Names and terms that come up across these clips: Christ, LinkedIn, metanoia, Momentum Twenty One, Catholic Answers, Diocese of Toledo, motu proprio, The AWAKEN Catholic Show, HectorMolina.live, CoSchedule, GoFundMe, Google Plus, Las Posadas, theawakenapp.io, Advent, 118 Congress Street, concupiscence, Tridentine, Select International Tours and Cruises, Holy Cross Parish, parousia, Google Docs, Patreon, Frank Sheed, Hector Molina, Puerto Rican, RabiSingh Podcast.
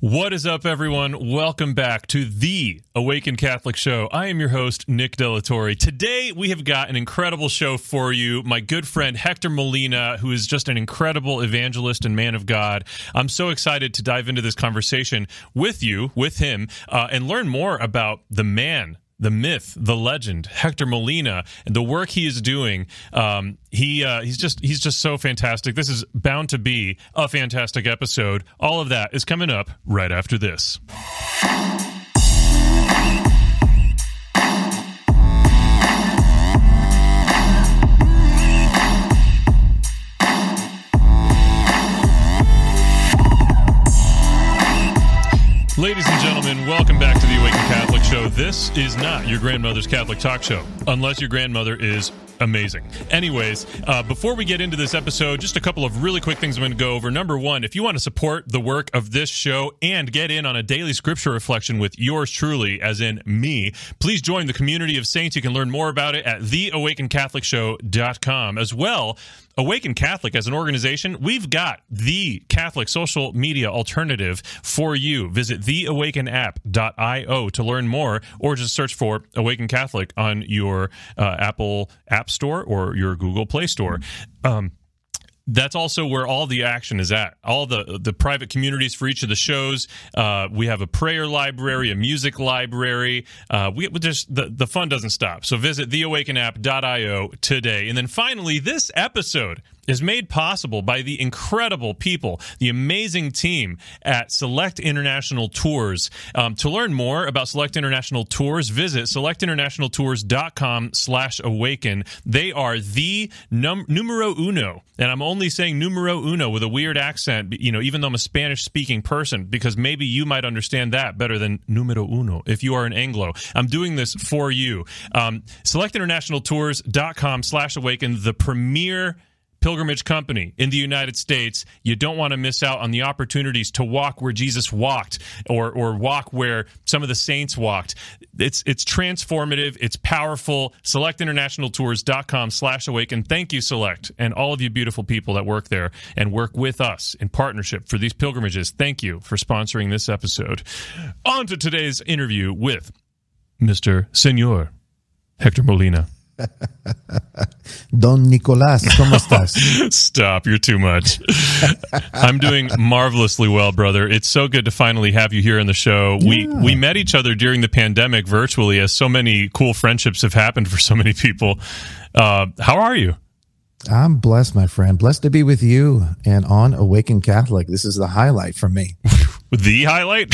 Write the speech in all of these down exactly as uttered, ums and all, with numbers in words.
What is up, everyone? Welcome back to The AWAKEN Catholic Show. I am your host, Nick De La Torre. Today, we have got an incredible show for you. My good friend, Hector Molina, who is just an incredible evangelist and man of God. I'm so excited to dive into this conversation with you, with him, uh, and learn more about the man, the myth, the legend, Hector Molina, and the work he is doing. Um, he uh, he's just he's just so fantastic. This is bound to be a fantastic episode. All of that is coming up right after this. Ladies and gentlemen, welcome back to The Awaken Catholic Show. This is not your grandmother's Catholic talk show, unless your grandmother is amazing. Anyways, uh, before we get into this episode, just a couple of really quick things I'm going to go over. Number one, if you want to support the work of this show and get in on a daily scripture reflection with yours truly, as in me, please join the community of saints. You can learn more about it at the awaken catholic show dot com. As well, Awaken Catholic, as an organization, we've got the Catholic social media alternative for you. Visit the awaken app dot i o to learn more, or just search for Awaken Catholic on your uh, Apple app Store or your Google Play Store. Um, that's also where all the action is at. All the the private communities for each of the shows. Uh, we have a prayer library, a music library. Uh, we, we just the, the fun doesn't stop. So visit the awaken app dot i o today. And then finally, this episode is made possible by the incredible people, the amazing team at Select International Tours. Um, to learn more about Select International Tours, visit select international tours dot com slash awaken. They are the num- numero uno, and I'm only saying numero uno with a weird accent, you know, even though I'm a Spanish-speaking person, because maybe you might understand that better than numero uno if you are an Anglo. I'm doing this for you. Um, select international tours dot com slash awaken, the premier pilgrimage company in the United States. You don't want to miss out on the opportunities to walk where Jesus walked, or or walk where some of the saints walked. It's it's transformative. It's powerful. select international tours dot com slash awaken. Thank you, Select, and all of you beautiful people that work there and work with us in partnership for these pilgrimages. Thank you for sponsoring this episode. On to today's interview with Mister Señor Hector Molina. Don Nicolás, ¿cómo estás? Stop, you're too much. I'm doing marvelously well, brother. It's so good to finally have you here on the show. Yeah. We we met each other during the pandemic virtually, as so many cool friendships have happened for so many people. Uh, how are you? I'm blessed, my friend. Blessed to be with you and on Awaken Catholic. This is the highlight for me. The highlight?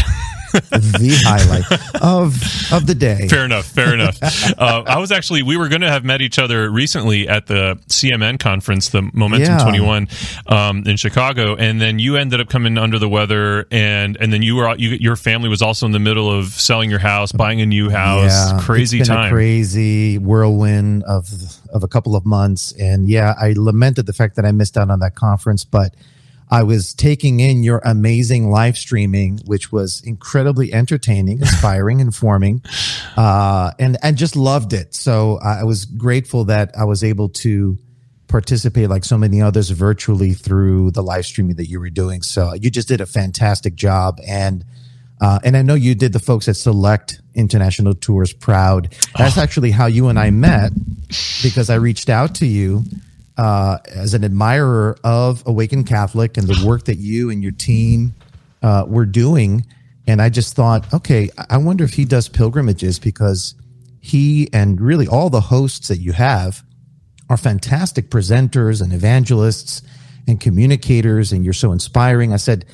The highlight of of the day. Fair enough. Fair enough. Uh, I was actually, we were going to have met each other recently at the C M N conference, the Momentum yeah. Twenty One um, in Chicago, and then you ended up coming under the weather, and and then you were you, your family was also in the middle of selling your house, buying a new house. Yeah, crazy it's been time, a crazy whirlwind of of a couple of months, and yeah, I lamented the fact that I missed out on that conference, but I was taking in your amazing live streaming, which was incredibly entertaining, inspiring, informing, uh, and and just loved it. So I was grateful that I was able to participate, like so many others, virtually through the live streaming that you were doing. So you just did a fantastic job, and uh, and I know you did the folks at Select International Tours proud. That's oh. actually how you and I met, because I reached out to you Uh, as an admirer of Awaken Catholic and the work that you and your team uh, were doing. And I just thought, okay, I wonder if he does pilgrimages, because he and really all the hosts that you have are fantastic presenters and evangelists and communicators, and you're so inspiring. I said,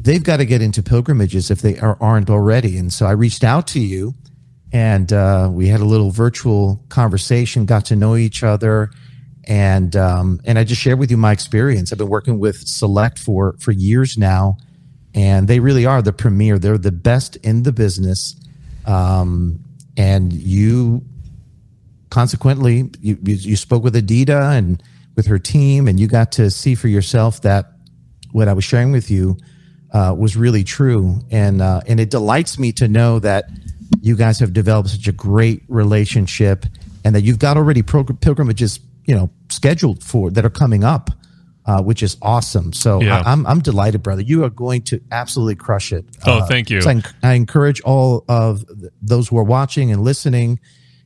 they've got to get into pilgrimages if they are, aren't already. And so I reached out to you, and uh, we had a little virtual conversation, got to know each other. And um, and I just shared with you my experience. I've been working with Select for, for years now, and they really are the premier. They're the best in the business. Um, and you, consequently, you, you, you spoke with Adida and with her team, and you got to see for yourself that what I was sharing with you uh, was really true. And uh, and it delights me to know that you guys have developed such a great relationship, and that you've got already pro- pilgrimages, you know, scheduled for that are coming up Uh, which is awesome. So yeah. I, I'm I'm delighted, brother. You are going to absolutely crush it. Oh, uh, thank you. So I, I encourage all of th- those who are watching and listening.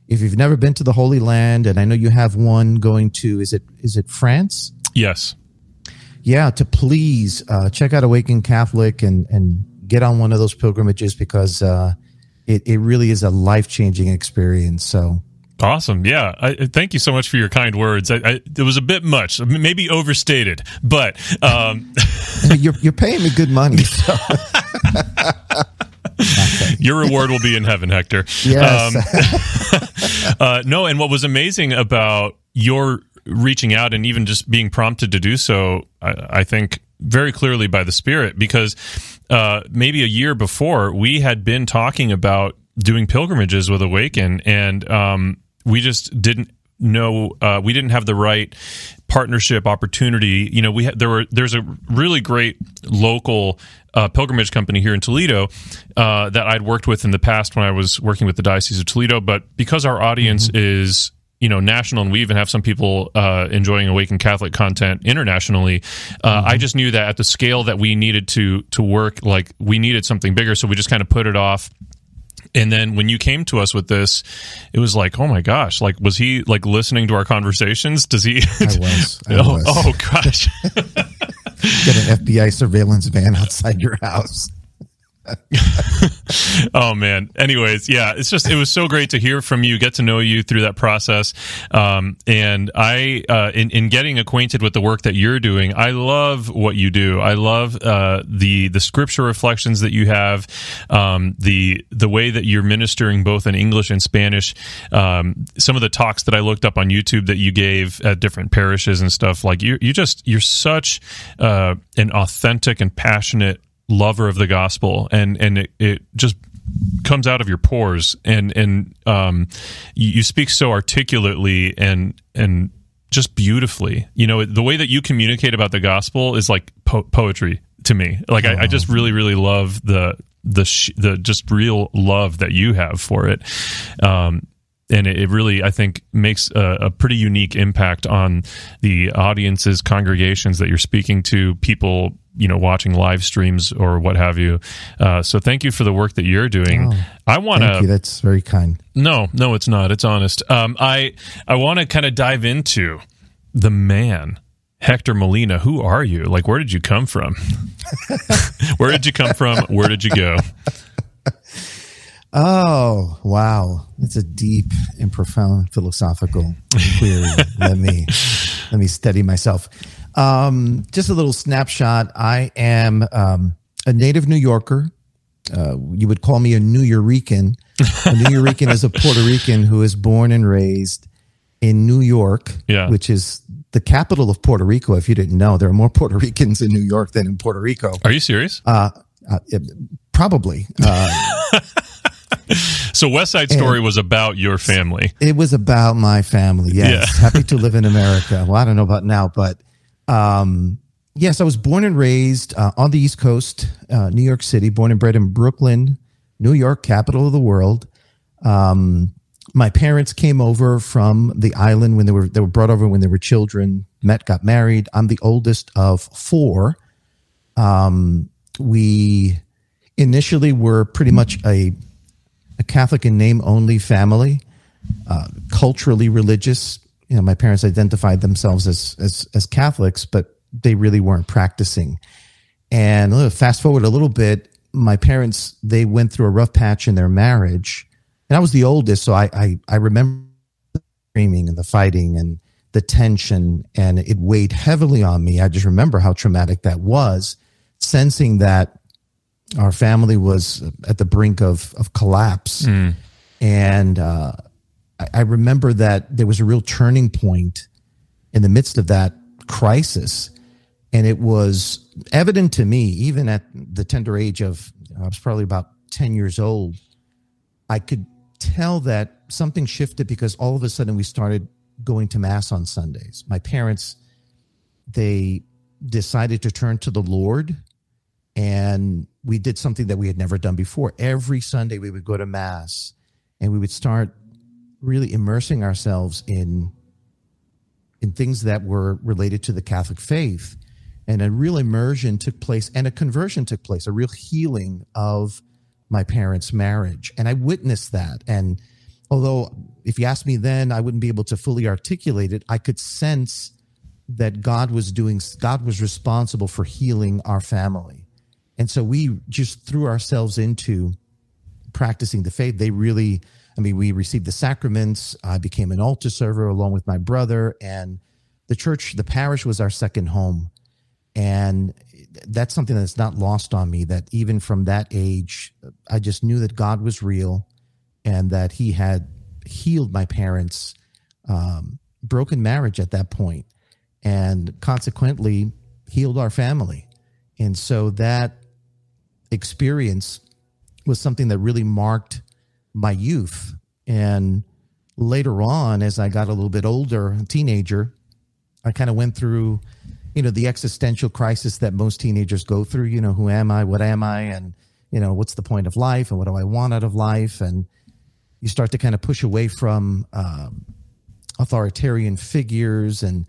If you've never been to the Holy Land, and I know you have one going to, is it is it France? Yes. Yeah, to please uh, check out Awaken Catholic and and get on one of those pilgrimages, because uh, it it really is a life changing experience. So. Awesome. Yeah. I, thank you so much for your kind words. I, I, it was a bit much, maybe overstated, but... Um, you're, you're paying me good money. So. Your reward will be in heaven, Hector. Yes. Um, uh, no, and what was amazing about your reaching out and even just being prompted to do so, I, I think... very clearly by the Spirit, because uh, maybe a year before, we had been talking about doing pilgrimages with Awaken, and um, we just didn't know, uh, we didn't have the right partnership opportunity. You know, we had, there were, there's a really great local uh, pilgrimage company here in Toledo uh, that I'd worked with in the past when I was working with the Diocese of Toledo, but because our audience mm-hmm. is... you know, national, and we even have some people uh, enjoying Awaken Catholic content internationally. Uh, mm-hmm. I just knew that at the scale that we needed to to work, like we needed something bigger, so we just kind of put it off. And then when you came to us with this, it was like, oh my gosh, like was he like listening to our conversations? Does he? I was. I oh, was. oh gosh, get an F B I surveillance van outside your house. Oh man. Anyways, yeah, it's just it was so great to hear from you, get to know you through that process, um, and I uh, in, in getting acquainted with the work that you're doing. I love what you do. I love uh, the the scripture reflections that you have, um, the the way that you're ministering both in English and Spanish. Um, some of the talks that I looked up on YouTube that you gave at different parishes and stuff, like you you just you're such uh, an authentic and passionate lover of the gospel, and and it, it just comes out of your pores, and and um you, you speak so articulately and and just beautifully. You know, the way that you communicate about the gospel is like po- poetry to me. Like oh. I, I just really really love the the sh- the just real love that you have for it, um and it, it really I think makes a, a pretty unique impact on the audiences, congregations that you're speaking to, people, you know, watching live streams or what have you. Uh, so thank you for the work that you're doing. Oh, I want to, that's very kind. No, no, it's not. It's honest. Um, I, I want to kind of dive into the man, Hector Molina. Who are you? Like, where did you come from? Where did you come from? Where did you go? Oh, wow. That's a deep and profound philosophical query. Let me, let me steady myself. Um, just a little snapshot. I am um, a native New Yorker. Uh, you would call me a New Eurekan. A New Eurekan is a Puerto Rican who is born and raised in New York, yeah. which is the capital of Puerto Rico. If you didn't know, there are more Puerto Ricans in New York than in Puerto Rico. Are you serious? Uh, uh, probably. Uh, So West Side Story and was about your family. It was about my family, yes. Yeah. Happy to live in America. Well, I don't know about now, but... Um, yes, I was born and raised uh, on the East Coast, uh, New York City, born and bred in Brooklyn, New York, capital of the world. Um, my parents came over from the island when they were, they were brought over when they were children, met, got married. I'm the oldest of four. Um, we initially were pretty much a, a Catholic in name only family, uh, culturally religious. You know, my parents identified themselves as, as as Catholics, but they really weren't practicing. And fast forward a little bit, my parents, they went through a rough patch in their marriage. And I was the oldest, so I I, I remember the screaming and the fighting and the tension, and it weighed heavily on me. I just remember how traumatic that was, sensing that our family was at the brink of, of collapse. Mm. And... uh I remember that there was a real turning point in the midst of that crisis, and it was evident to me, even at the tender age of, I was probably about ten years old, I could tell that something shifted, because all of a sudden we started going to Mass on Sundays. My parents, they decided to turn to the Lord, and we did something that we had never done before. Every Sunday we would go to Mass, and we would start really immersing ourselves in in things that were related to the Catholic faith. And a real immersion took place and a conversion took place, a real healing of my parents' marriage. And I witnessed that. And although if you asked me then, I wouldn't be able to fully articulate it, I could sense that God was doing, God was responsible for healing our family. And so we just threw ourselves into practicing the faith. They really, I mean, we received the sacraments. I became an altar server along with my brother, and the church, the parish was our second home. And that's something that's not lost on me, that even from that age, I just knew that God was real and that he had healed my parents' um, broken marriage at that point, and consequently healed our family. And so that experience was something that really marked my youth. And later on, as I got a little bit older, a teenager, I kind of went through, you know, the existential crisis that most teenagers go through. You know, who am I? What am I? And, you know, what's the point of life? And what do I want out of life? And you start to kind of push away from um, authoritarian figures. And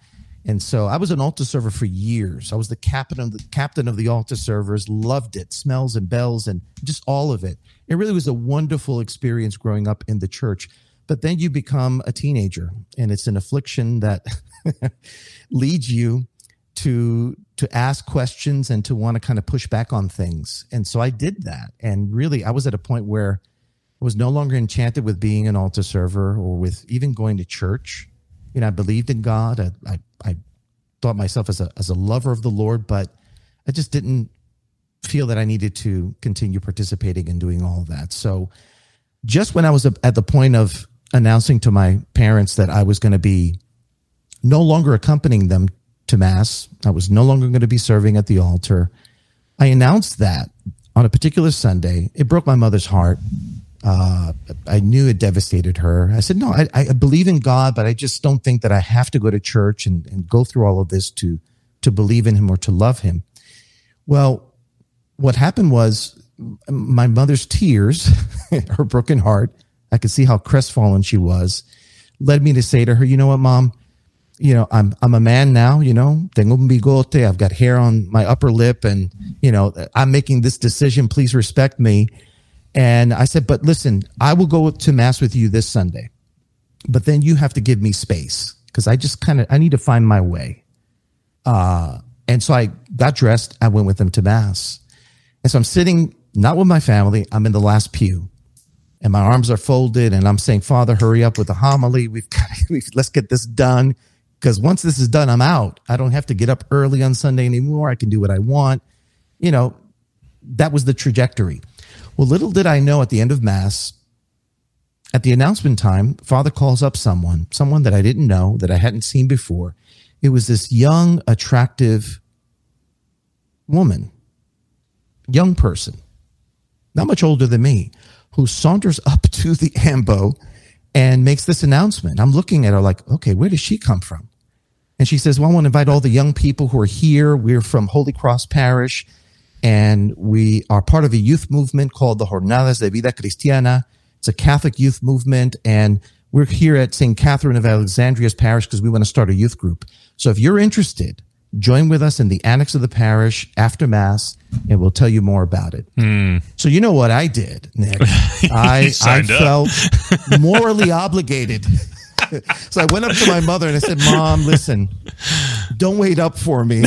and so I was an altar server for years. I was the captain of the, captain of the altar servers, loved it, smells and bells and just all of it. It really was a wonderful experience growing up in the church. But then you become a teenager, and it's an affliction that leads you to to ask questions and to want to kind of push back on things. And so I did that. And really, I was at a point where I was no longer enchanted with being an altar server or with even going to church. You know, I believed in God. I I, I thought myself as a, as a lover of the Lord, but I just didn't feel that I needed to continue participating and doing all of that. So just when I was at the point of announcing to my parents that I was going to be no longer accompanying them to Mass, I was no longer going to be serving at the altar, I announced that on a particular Sunday. It broke my mother's heart. Uh, I knew it devastated her. I said, no, I, I believe in God, but I just don't think that I have to go to church and, and go through all of this to, to believe in him or to love him. Well, what happened was my mother's tears, her broken heart, I could see how crestfallen she was, led me to say to her, you know what, Mom? You know, I'm I'm a man now, you know, tengo un bigote, I've got hair on my upper lip, and, you know, I'm making this decision. Please respect me. And I said, but listen, I will go to Mass with you this Sunday, but then you have to give me space, because I just kind of, I need to find my way. Uh, and so I got dressed. I went with them to Mass. And so I'm sitting, not with my family, I'm in the last pew. And my arms are folded, and I'm saying, Father, hurry up with the homily. We've got, we've, let's get this done. Because once this is done, I'm out. I don't have to get up early on Sunday anymore. I can do what I want. You know, that was the trajectory. Well, little did I know, at the end of Mass, at the announcement time, Father calls up someone, someone that I didn't know, that I hadn't seen before. It was this young, attractive woman, young person, not much older than me, who saunters up to the ambo and makes this announcement. I'm looking at her like, okay, where does she come from? And she says, well, I want to invite all the young people who are here. We're from Holy Cross Parish, and we are part of a youth movement called the Jornadas de Vida Cristiana. It's a Catholic youth movement, and we're here at Saint Catherine of Alexandria's Parish because we want to start a youth group. So if you're interested, join with us in the annex of the parish after Mass, and we'll tell you more about it. Mm. So you know what I did, Nick? I, I felt morally obligated. So I went up to my mother and I said, Mom, listen, don't wait up for me.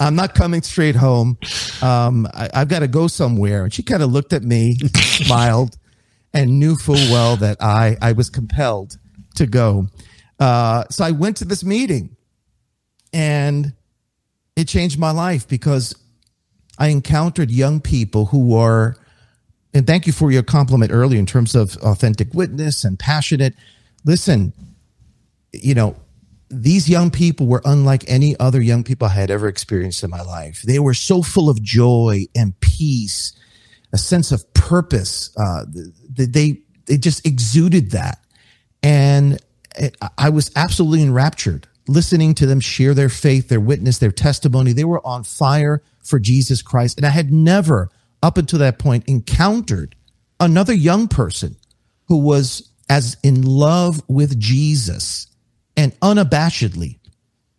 I'm not coming straight home. Um, I, I've got to go somewhere. And she kind of looked at me, smiled, and knew full well that I, I was compelled to go. Uh, so I went to this meeting, and it changed my life because I encountered young people who were, and thank you for your compliment earlier in terms of authentic witness and passionate. Listen, you know, these young people were unlike any other young people I had ever experienced in my life. They were so full of joy and peace, a sense of purpose. Uh, they, they just exuded that. And I was absolutely enraptured listening to them share their faith, their witness, their testimony. They were on fire for Jesus Christ. And I had never, up until that point, encountered another young person who was as in love with Jesus and unabashedly,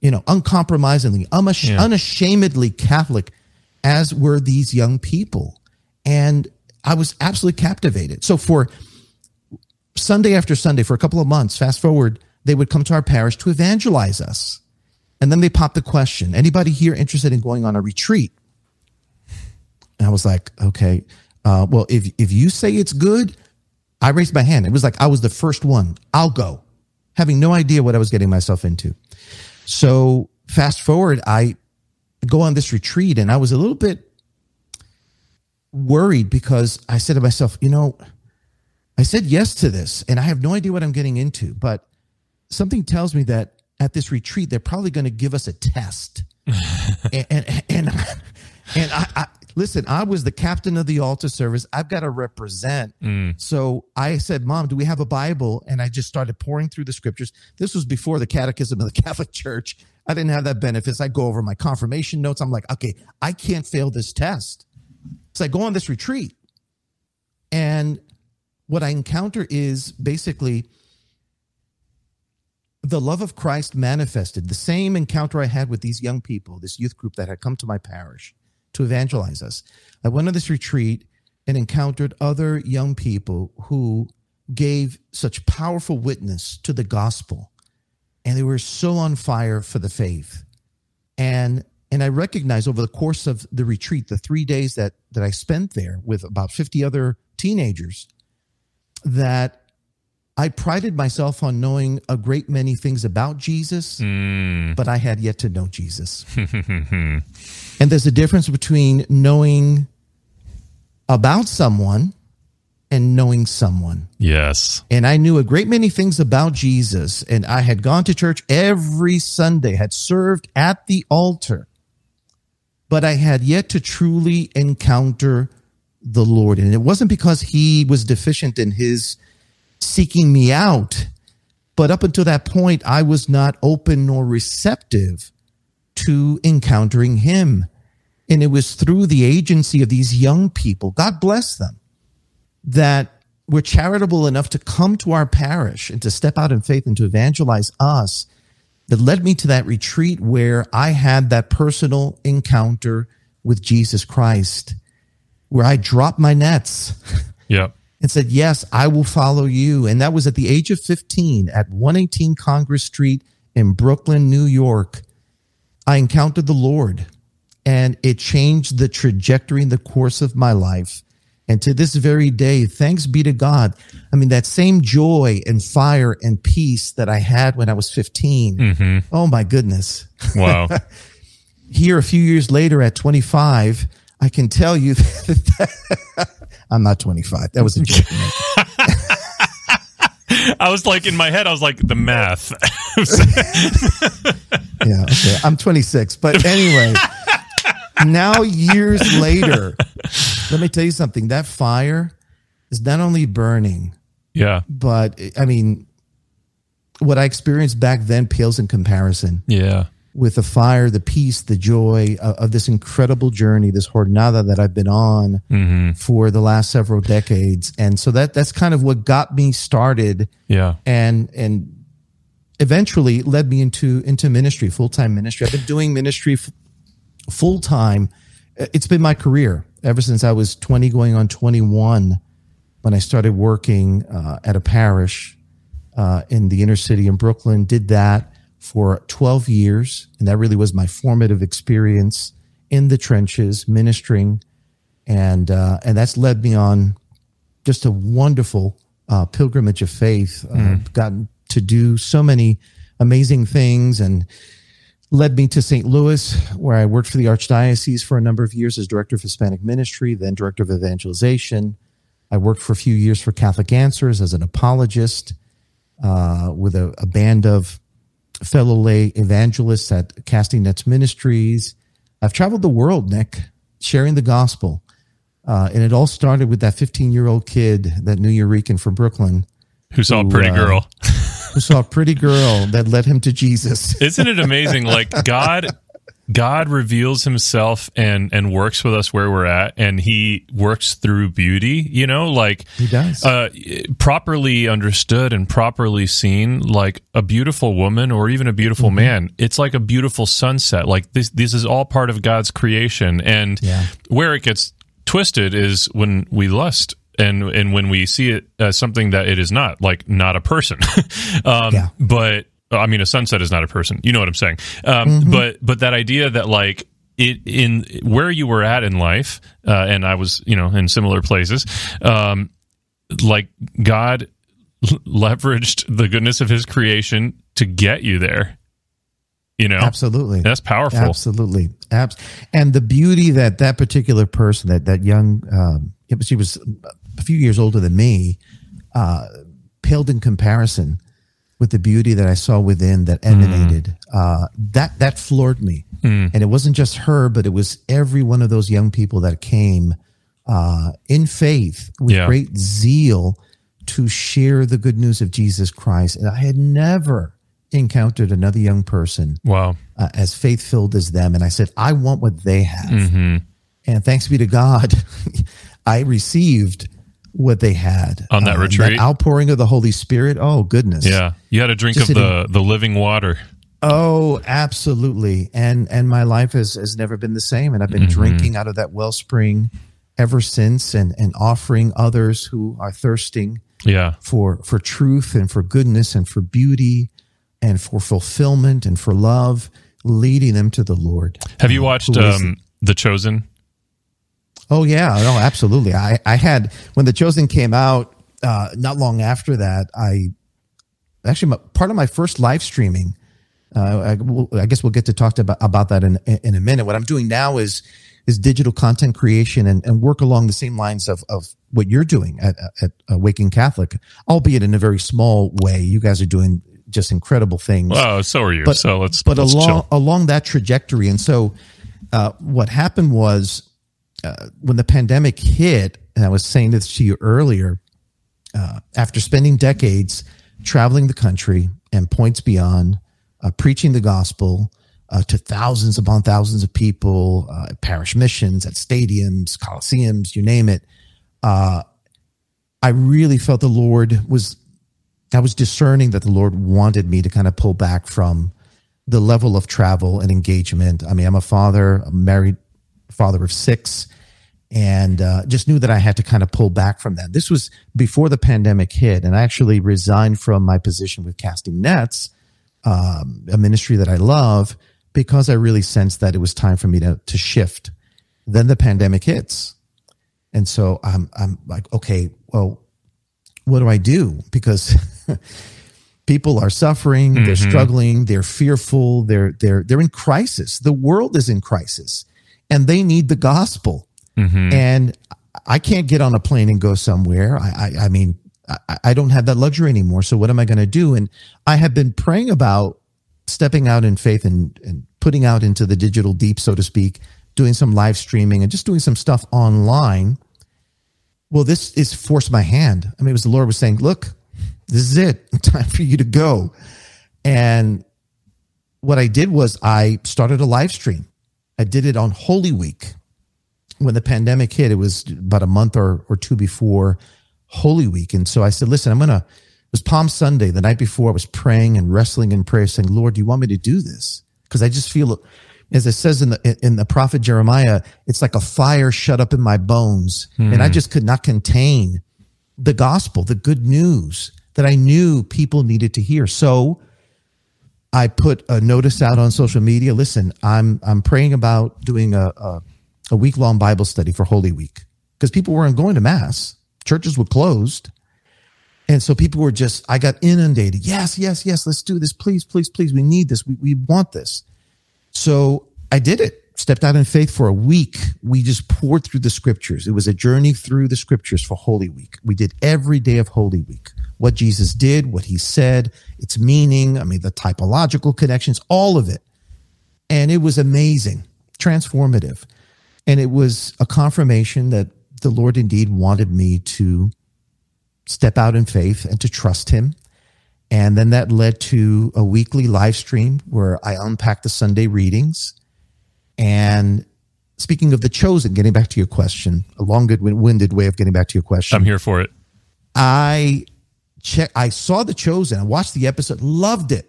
you know, uncompromisingly, unash- yeah. unashamedly Catholic as were these young people. And I was absolutely captivated. So for Sunday after Sunday, for a couple of months, fast forward, they would come to our parish to evangelize us. And then they popped the question, anybody here interested in going on a retreat? And I was like, okay, uh, well, if if you say it's good, I raised my hand. It was like I was the first one. I'll go, having no idea what I was getting myself into. So fast forward, I go on this retreat, and I was a little bit worried because I said to myself, you know, I said yes to this, and I have no idea what I'm getting into, but something tells me that at this retreat, they're probably going to give us a test. and and, and, I, and I, I listen, I was the captain of the altar service. I've got to represent. Mm. So I said, Mom, do we have a Bible? And I just started pouring through the scriptures. This was before the Catechism of the Catholic Church. I didn't have that benefits. I go over my confirmation notes. I'm like, okay, I can't fail this test. So I go on this retreat. And what I encounter is basically the love of Christ manifested, the same encounter I had with these young people, this youth group that had come to my parish to evangelize us. I went on this retreat and encountered other young people who gave such powerful witness to the gospel, and they were so on fire for the faith. And and I recognized over the course of the retreat, the three days that that I spent there with about fifty other teenagers, that I prided myself on knowing a great many things about Jesus, mm. but I had yet to know Jesus. And there's a difference between knowing about someone and knowing someone. Yes. And I knew a great many things about Jesus, and I had gone to church every Sunday, had served at the altar, but I had yet to truly encounter the Lord. And it wasn't because he was deficient in his seeking me out, but up until that point, I was not open nor receptive to encountering him. And it was through the agency of these young people, God bless them, that were charitable enough to come to our parish and to step out in faith and to evangelize us, that led me to that retreat where I had that personal encounter with Jesus Christ, where I dropped my nets. Yeah. And said, yes, I will follow you. And that was at the age of fifteen at one eighteen Congress Street in Brooklyn, New York. I encountered the Lord, and it changed the trajectory and the course of my life. And to this very day, thanks be to God. I mean, that same joy and fire and peace that I had when I was fifteen. Mm-hmm. Oh, my goodness. Wow. Here, a few years later at twenty-five, I can tell you that, that I'm not twenty-five. That was a joke. I was like, in my head, I was like, the math. Yeah, okay. I'm twenty-six. But anyway, now years later, let me tell you something. That fire is not only burning, yeah, but I mean, what I experienced back then pales in comparison. Yeah. With the fire, the peace, the joy of, of this incredible journey, this jornada that I've been on mm-hmm. for the last several decades. And so that that's kind of what got me started. Yeah. And and eventually led me into into ministry, full-time ministry. I've been doing ministry f- full-time. It's been my career ever since I was twenty, going on twenty-one, when I started working uh, at a parish uh, in the inner city in Brooklyn. Did that for twelve years, and that really was my formative experience in the trenches, ministering, and uh, and that's led me on just a wonderful uh, pilgrimage of faith. I've uh, mm. gotten to do so many amazing things, and led me to Saint Louis, where I worked for the Archdiocese for a number of years as Director of Hispanic Ministry, then Director of Evangelization. I worked for a few years for Catholic Answers as an apologist uh, with a, a band of fellow lay evangelists at Casting Nets Ministries. I've traveled the world, Nick, sharing the gospel. Uh, and it all started with that fifteen-year-old kid, that New Eurekan from Brooklyn. Who saw who, a pretty uh, girl. Who saw a pretty girl that led him to Jesus. Isn't it amazing? Like, God God reveals himself and, and works with us where we're at, and he works through beauty, you know, like he does. Uh, properly understood and properly seen, like a beautiful woman or even a beautiful mm-hmm. man, it's like a beautiful sunset. Like this, this is all part of God's creation. And yeah. where it gets twisted is when we lust and, and when we see it as something that it is not, like not a person. um, yeah. But I mean, a sunset is not a person. You know what I'm saying? Um, mm-hmm. But but that idea that like it in where you were at in life, uh, and I was, you know, in similar places, um, like God l- leveraged the goodness of His creation to get you there. You know, absolutely, that's powerful. Absolutely, Abs- and the beauty that that particular person, that that young, um, she was a few years older than me, uh, paled in comparison with the beauty that I saw within that emanated, mm. uh, that that floored me. Mm. And it wasn't just her, but it was every one of those young people that came uh, in faith with yeah. great zeal to share the good news of Jesus Christ. And I had never encountered another young person wow. uh, as faith-filled as them. And I said, I want what they have. Mm-hmm. And thanks be to God, I received what they had on that um, retreat, that outpouring of the Holy Spirit. Oh goodness! Yeah, you had a drink just of the, the living water. Oh, absolutely! And and my life has has never been the same, and I've been mm-hmm. drinking out of that wellspring ever since, and and offering others who are thirsting, yeah, for for truth and for goodness and for beauty and for fulfillment and for love, leading them to the Lord. Have you watched um, um, The Chosen? Oh, yeah. No, absolutely. I, I had, when The Chosen came out, uh, not long after that, I actually, my, part of my first live streaming, uh, I, I guess we'll get to talk to about, about that in, in a minute. What I'm doing now is is digital content creation and, and work along the same lines of, of what you're doing at, at Awaken Catholic, albeit in a very small way. You guys are doing just incredible things. Wow, so are you. But, so let's, but let's along, chill. along that trajectory. And so uh, what happened was, Uh, when the pandemic hit, and I was saying this to you earlier, uh, after spending decades traveling the country and points beyond, uh, preaching the gospel uh, to thousands upon thousands of people, uh, at parish missions, at stadiums, coliseums, you name it, uh, I really felt the Lord was, I was discerning that the Lord wanted me to kind of pull back from the level of travel and engagement. I mean, I'm a father, I'm married, father of six, and uh, just knew that I had to kind of pull back from that. This was before the pandemic hit, and I actually resigned from my position with Casting Nets, um, a ministry that I love, because I really sensed that it was time for me to to shift. Then the pandemic hits, and so I'm I'm like, okay, well, what do I do? Because people are suffering, mm-hmm. they're struggling, they're fearful, they're they're they're in crisis. The world is in crisis. And they need the gospel. Mm-hmm. And I can't get on a plane and go somewhere. I, I, I mean, I, I don't have that luxury anymore. So what am I going to do? And I have been praying about stepping out in faith and, and putting out into the digital deep, so to speak, doing some live streaming and just doing some stuff online. Well, this is forced my hand. I mean, it was the Lord was saying, look, this is it. Time for you to go. And what I did was I started a live stream. I did it on Holy Week. When the pandemic hit, it was about a month or, or two before Holy Week. And so I said, listen, I'm going to, it was Palm Sunday. The night before, I was praying and wrestling in prayer, saying, Lord, do you want me to do this? Because I just feel, as it says in the in the prophet Jeremiah, it's like a fire shut up in my bones. Hmm. And I just could not contain the gospel, the good news that I knew people needed to hear. So I put a notice out on social media. Listen, I'm I'm praying about doing a a, a week long Bible study for Holy Week, because people weren't going to mass, churches were closed, and so people were just. I got inundated. Yes, yes, yes. Let's do this, please, please, please. We need this. We we want this. So I did it. Stepped out in faith for a week. We just poured through the scriptures. It was a journey through the scriptures for Holy Week. We did every day of Holy Week. What Jesus did, what he said, its meaning, I mean, the typological connections, all of it. And it was amazing, transformative. And it was a confirmation that the Lord indeed wanted me to step out in faith and to trust him. And then that led to a weekly live stream where I unpacked the Sunday readings. And speaking of The Chosen, getting back to your question, a long-winded way of getting back to your question. I'm here for it. I check. I saw The Chosen. I watched the episode, loved it,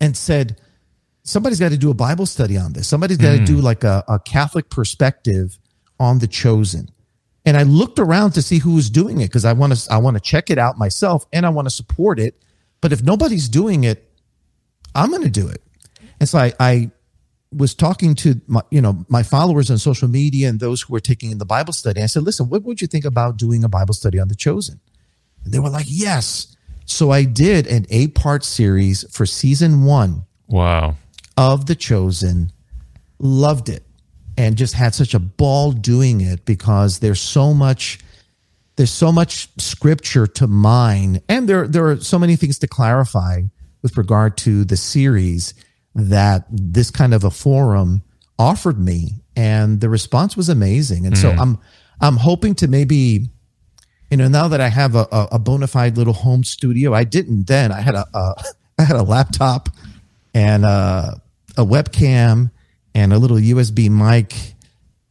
and said, somebody's got to do a Bible study on this. Somebody's got to mm. do like a, a Catholic perspective on The Chosen. And I looked around to see who was doing it because I want to I want to check it out myself and I want to support it. But if nobody's doing it, I'm going to do it. And so I, I was talking to my, you know, my followers on social media and those who were taking in the Bible study. I said, listen, what would you think about doing a Bible study on The Chosen? And they were like, yes. So I did an eight-part series for season one wow. of The Chosen. Loved it. And just had such a ball doing it because there's so much, there's so much scripture to mine, and there there are so many things to clarify with regard to the series that this kind of a forum offered me, and the response was amazing. And mm. so I'm I'm hoping to maybe, you know, now that I have a, a bona fide little home studio, I didn't then. I had a, a I had a laptop and a, a webcam. And a little U S B mic,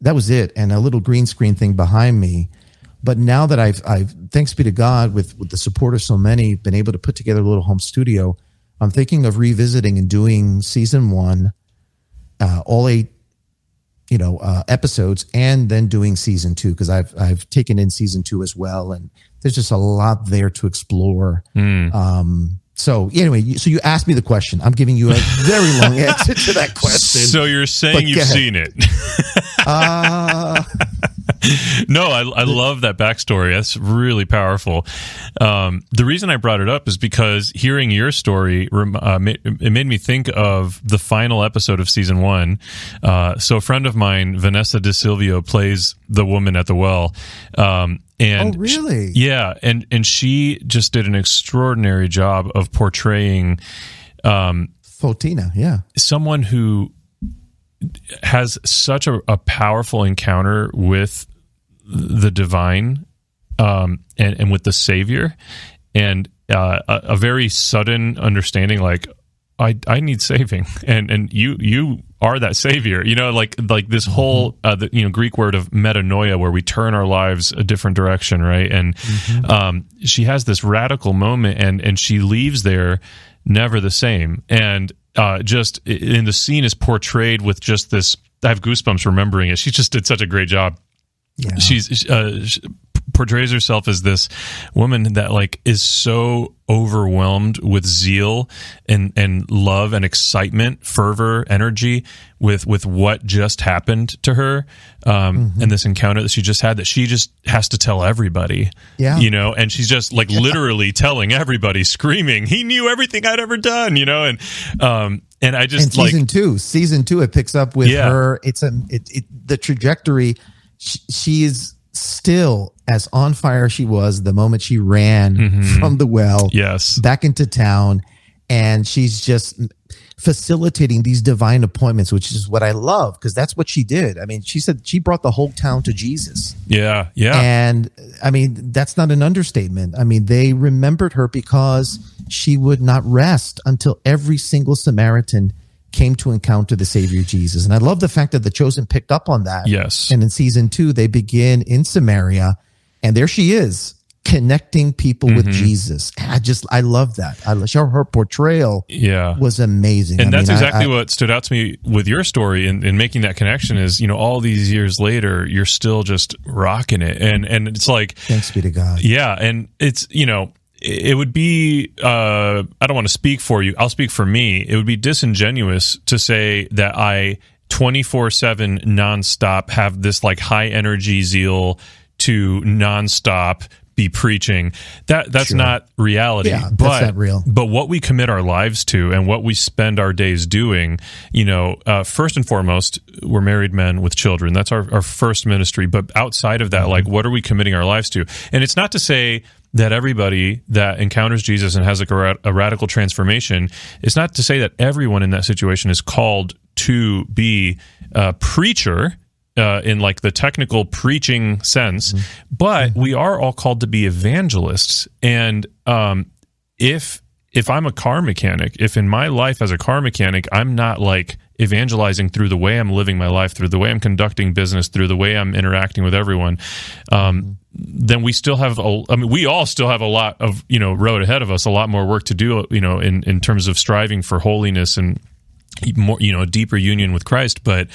that was it, and a little green screen thing behind me. But now that I've, I've thanks be to God, with, with the support of so many, been able to put together a little home studio, I'm thinking of revisiting and doing season one, uh, all eight, you know, uh, episodes, and then doing season two because I've I've taken in season two as well, and there's just a lot there to explore. Mm. Um, So anyway, so you asked me the question. I'm giving you a very long answer to that question. So you're saying you've seen it. uh, no, I, I love that backstory. That's really powerful. Um, the reason I brought it up is because hearing your story, uh, it made me think of the final episode of season one. Uh, so a friend of mine, Vanessa De Silvio, plays the woman at the well. Um, And oh, really? She, yeah. And, and she just did an extraordinary job of portraying um, Fotina, yeah. someone who has such a, a powerful encounter with the divine um, and, and with the Savior, and uh, a, a very sudden understanding like, I, I need saving, and and you you are that savior, you know, like like this whole uh, the, you know, Greek word of metanoia, where we turn our lives a different direction, right? And mm-hmm. um, she has this radical moment, and and she leaves there never the same, and uh, just in the scene is portrayed with just this. I have goosebumps remembering it. She just did such a great job. Yeah. She's uh, she portrays herself as this woman that like is so overwhelmed with zeal and, and love and excitement, fervor, energy with, with what just happened to her, um, mm-hmm. and this encounter that she just had, that she just has to tell everybody. Yeah, you know, and she's just like yeah. literally telling everybody, screaming, "He knew everything I'd ever done," you know, and um, and I just and season like, two, season two, it picks up with yeah. her. It's a it, it the trajectory. She is still as on fire as she was the moment she ran mm-hmm. from the well yes. back into town, and she's just facilitating these divine appointments, which is what I love, because that's what she did. I mean, she said she brought the whole town to Jesus. Yeah, yeah. And, I mean, that's not an understatement. I mean, they remembered her because she would not rest until every single Samaritan came to encounter the Savior Jesus. And I love the fact that The Chosen picked up on that. Yes. And in season two, they begin in Samaria, and there she is, connecting people mm-hmm. with Jesus. I just, I love that. I love, her portrayal yeah. was amazing. And I that's mean, exactly I, I, what stood out to me with your story and in, in making that connection is, you know, all these years later, you're still just rocking it. And, and it's like, thanks be to God. Yeah. And it's, you know, it would be, uh, I don't want to speak for you. I'll speak for me. It would be disingenuous to say that I twenty-four seven nonstop have this like high energy zeal to nonstop be preaching. That That's sure. not reality. Yeah, but, that's not real. But what we commit our lives to and what we spend our days doing, you know, uh, first and foremost, we're married men with children. That's our, our first ministry. But outside of that, mm-hmm. like, what are we committing our lives to? And it's not to say that everybody that encounters Jesus and has a, a radical transformation, it's not to say that everyone in that situation is called to be a preacher uh, in like the technical preaching sense, mm-hmm. but we are all called to be evangelists. And um, if if I'm a car mechanic, if in my life as a car mechanic, I'm not like evangelizing through the way I'm living my life, through the way I'm conducting business, through the way I'm interacting with everyone, um, then we still have, a, I mean, we all still have a lot of, you know, road ahead of us, a lot more work to do, you know, in, in terms of striving for holiness and more, you know, deeper union with Christ. But,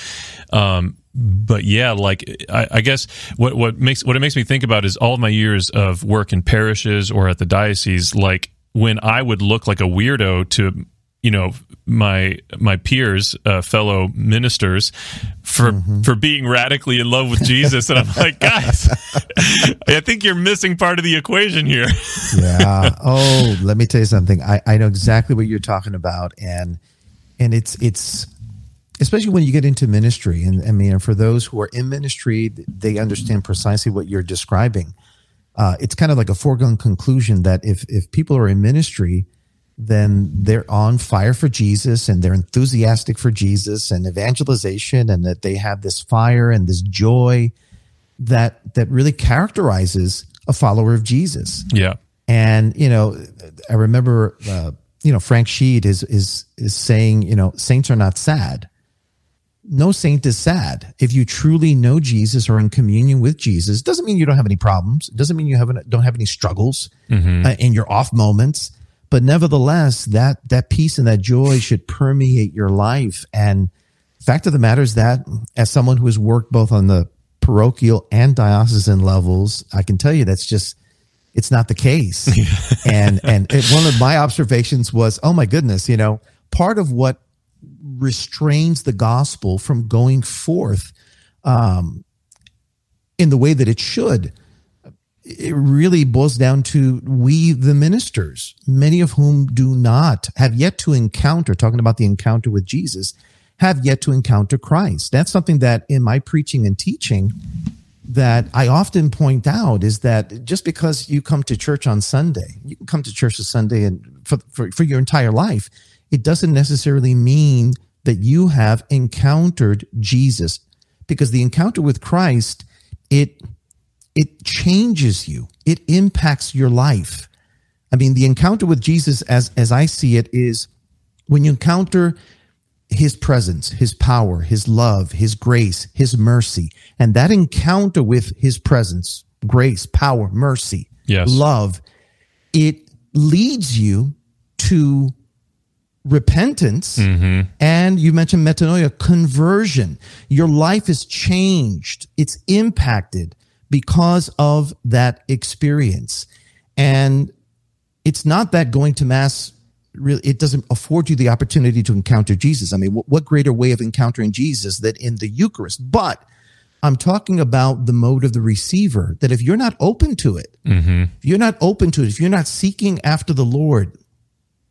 um, But yeah, like I, I guess what what makes what it makes me think about is all of my years of work in parishes or at the diocese. Like when I would look like a weirdo to, you know, my my peers, uh, fellow ministers, for mm-hmm. for being radically in love with Jesus, and I'm like, guys, I think you're missing part of the equation here. Yeah. Oh, let me tell you something. I, I know exactly what you're talking about, and and it's it's. Especially when you get into ministry, and I mean, for those who are in ministry, they understand precisely what you're describing. Uh, it's kind of like a foregone conclusion that if if people are in ministry, then they're on fire for Jesus and they're enthusiastic for Jesus and evangelization, and that they have this fire and this joy that that really characterizes a follower of Jesus. Yeah, and you know, I remember uh, you know Frank Sheed is is is saying, you know, saints are not sad. No saint is sad. If you truly know Jesus or in communion with Jesus, it doesn't mean you don't have any problems. It doesn't mean you haven't, don't have any struggles mm-hmm. uh, in your off moments. But nevertheless, that that peace and that joy should permeate your life. And the fact of the matter is that as someone who has worked both on the parochial and diocesan levels, I can tell you that's just, it's not the case. and and it, one of my observations was, oh my goodness, you know, part of what restrains the gospel from going forth um, in the way that it should, it really boils down to we, the ministers, many of whom do not, have yet to encounter, talking about the encounter with Jesus, have yet to encounter Christ. That's something that in my preaching and teaching that I often point out is that just because you come to church on Sunday, you can come to church on Sunday and for, for, for your entire life, it doesn't necessarily mean that you have encountered Jesus, because the encounter with Christ, it it changes you. It impacts your life. I mean, the encounter with Jesus, as, as I see it, is when you encounter his presence, his power, his love, his grace, his mercy, and that encounter with his presence, grace, power, mercy, yes. love, it leads you to repentance, mm-hmm. and you mentioned metanoia, conversion. Your life is changed. It's impacted because of that experience. And it's not that going to Mass, really, it doesn't afford you the opportunity to encounter Jesus. I mean, what, what greater way of encountering Jesus than in the Eucharist? But I'm talking about the mode of the receiver, that if you're not open to it, mm-hmm. if you're not open to it, if you're not seeking after the Lord,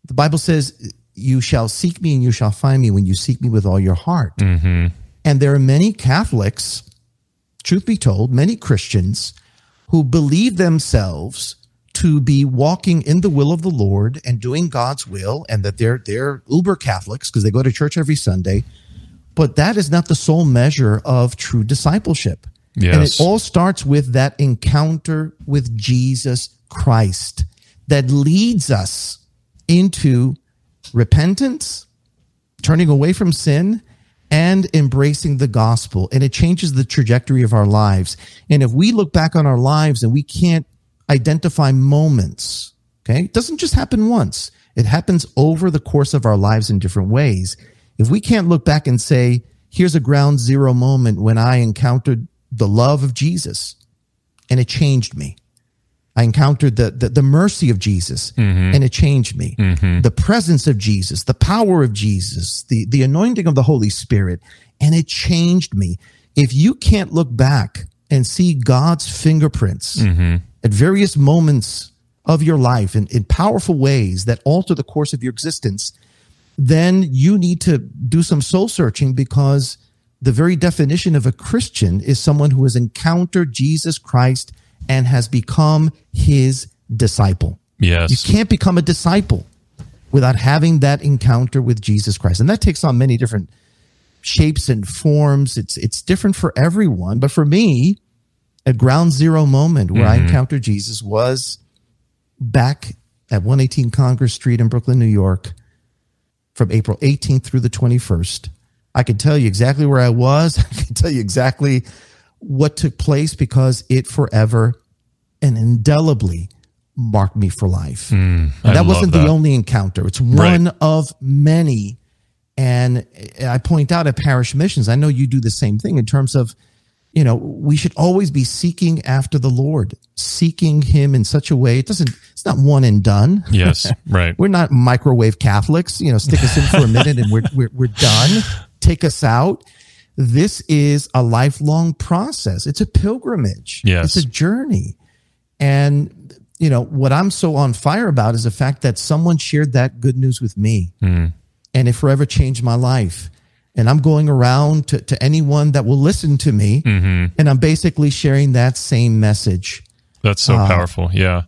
the Bible says, you shall seek me and you shall find me when you seek me with all your heart. Mm-hmm. And there are many Catholics, truth be told, many Christians who believe themselves to be walking in the will of the Lord and doing God's will, and that they're they're uber Catholics because they go to church every Sunday. But that is not the sole measure of true discipleship. Yes. And it all starts with that encounter with Jesus Christ that leads us into repentance, turning away from sin, and embracing the gospel. And it changes the trajectory of our lives. And if we look back on our lives and we can't identify moments, okay, it doesn't just happen once. It happens over the course of our lives in different ways. If we can't look back and say, here's a ground zero moment when I encountered the love of Jesus and it changed me. I encountered the, the, the mercy of Jesus, mm-hmm. and it changed me. Mm-hmm. The presence of Jesus, the power of Jesus, the, the anointing of the Holy Spirit, and it changed me. If you can't look back and see God's fingerprints mm-hmm. at various moments of your life in, in powerful ways that alter the course of your existence, then you need to do some soul searching, because the very definition of a Christian is someone who has encountered Jesus Christ and has become his disciple. Yes. You can't become a disciple without having that encounter with Jesus Christ. And that takes on many different shapes and forms. It's it's different for everyone. But for me, a ground zero moment where mm-hmm. I encountered Jesus was back at one eighteen Congress Street in Brooklyn, New York, from April eighteenth through the twenty-first I can tell you exactly where I was. I can tell you exactly what took place because it forever and indelibly marked me for life. Mm, and that wasn't that. the only encounter. It's one right. of many. And I point out at parish missions, I know you do the same thing in terms of, you know, we should always be seeking after the Lord, seeking him in such a way. It doesn't, it's not one and done. Yes, right. We're not microwave Catholics, you know, stick us in for a minute and we're, we're, we're done. Take us out. This is a lifelong process. It's a pilgrimage. Yes. It's a journey. And, you know, what I'm so on fire about is the fact that someone shared that good news with me. Mm. And it forever changed my life. And I'm going around to, to anyone that will listen to me. Mm-hmm. And I'm basically sharing that same message. That's so uh, powerful. Yeah.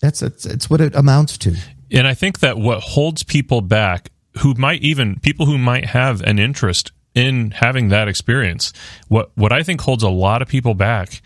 That's, that's, that's what it amounts to. And I think that what holds people back who might even, people who might have an interest in having that experience, what, what I think holds a lot of people back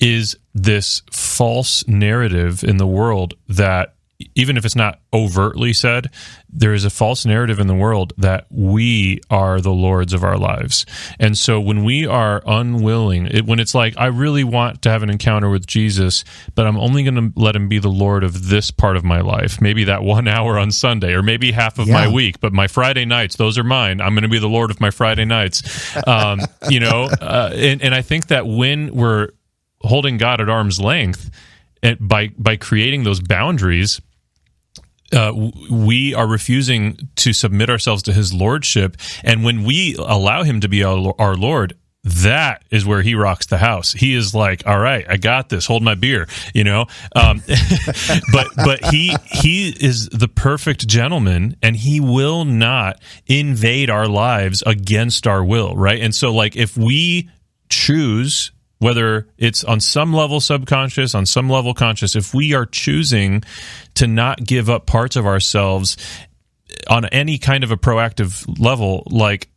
is this false narrative in the world that, even if it's not overtly said, there is a false narrative in the world that we are the lords of our lives. And so when we are unwilling, it, when it's like, I really want to have an encounter with Jesus, but I'm only going to let him be the Lord of this part of my life, maybe that one hour on Sunday, or maybe half of yeah. my week, but my Friday nights, those are mine. I'm going to be the Lord of my Friday nights. Um, you know, uh, and, and I think that when we're holding God at arm's length, and by, by creating those boundaries, Uh, we are refusing to submit ourselves to his lordship. And when we allow him to be our, our Lord, that is where he rocks the house. He is like, all right, I got this, hold my beer, you know? Um, but but he he is the perfect gentleman, and he will not invade our lives against our will, right? And so, like, if we choose, whether it's on some level subconscious, on some level conscious, if we are choosing to not give up parts of ourselves on any kind of a proactive level, like,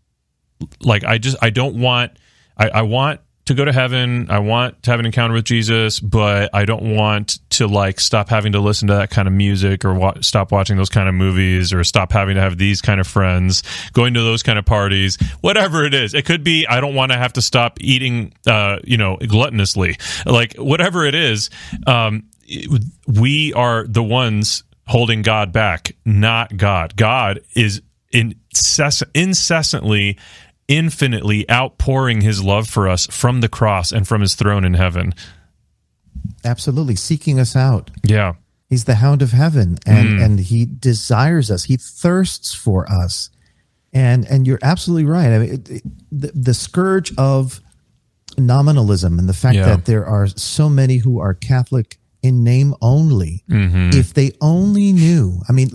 like I just, I don't want, I, I want to go to heaven, I want to have an encounter with Jesus, but I don't want to, like, stop having to listen to that kind of music, or wa- stop watching those kind of movies, or stop having to have these kind of friends, going to those kind of parties, whatever it is. It could be, I don't want to have to stop eating, uh, you know, gluttonously, like, whatever it is. Um, it, we are the ones holding God back, not God. God is incess- incessantly, infinitely outpouring his love for us from the cross and from his throne in heaven. Absolutely. Seeking us out. Yeah. He's the hound of heaven, and, mm. and he desires us. He thirsts for us. And and you're absolutely right. I mean, it, it, the, the scourge of nominalism and the fact yeah. that there are so many who are Catholic in name only, mm-hmm. if they only knew. I mean,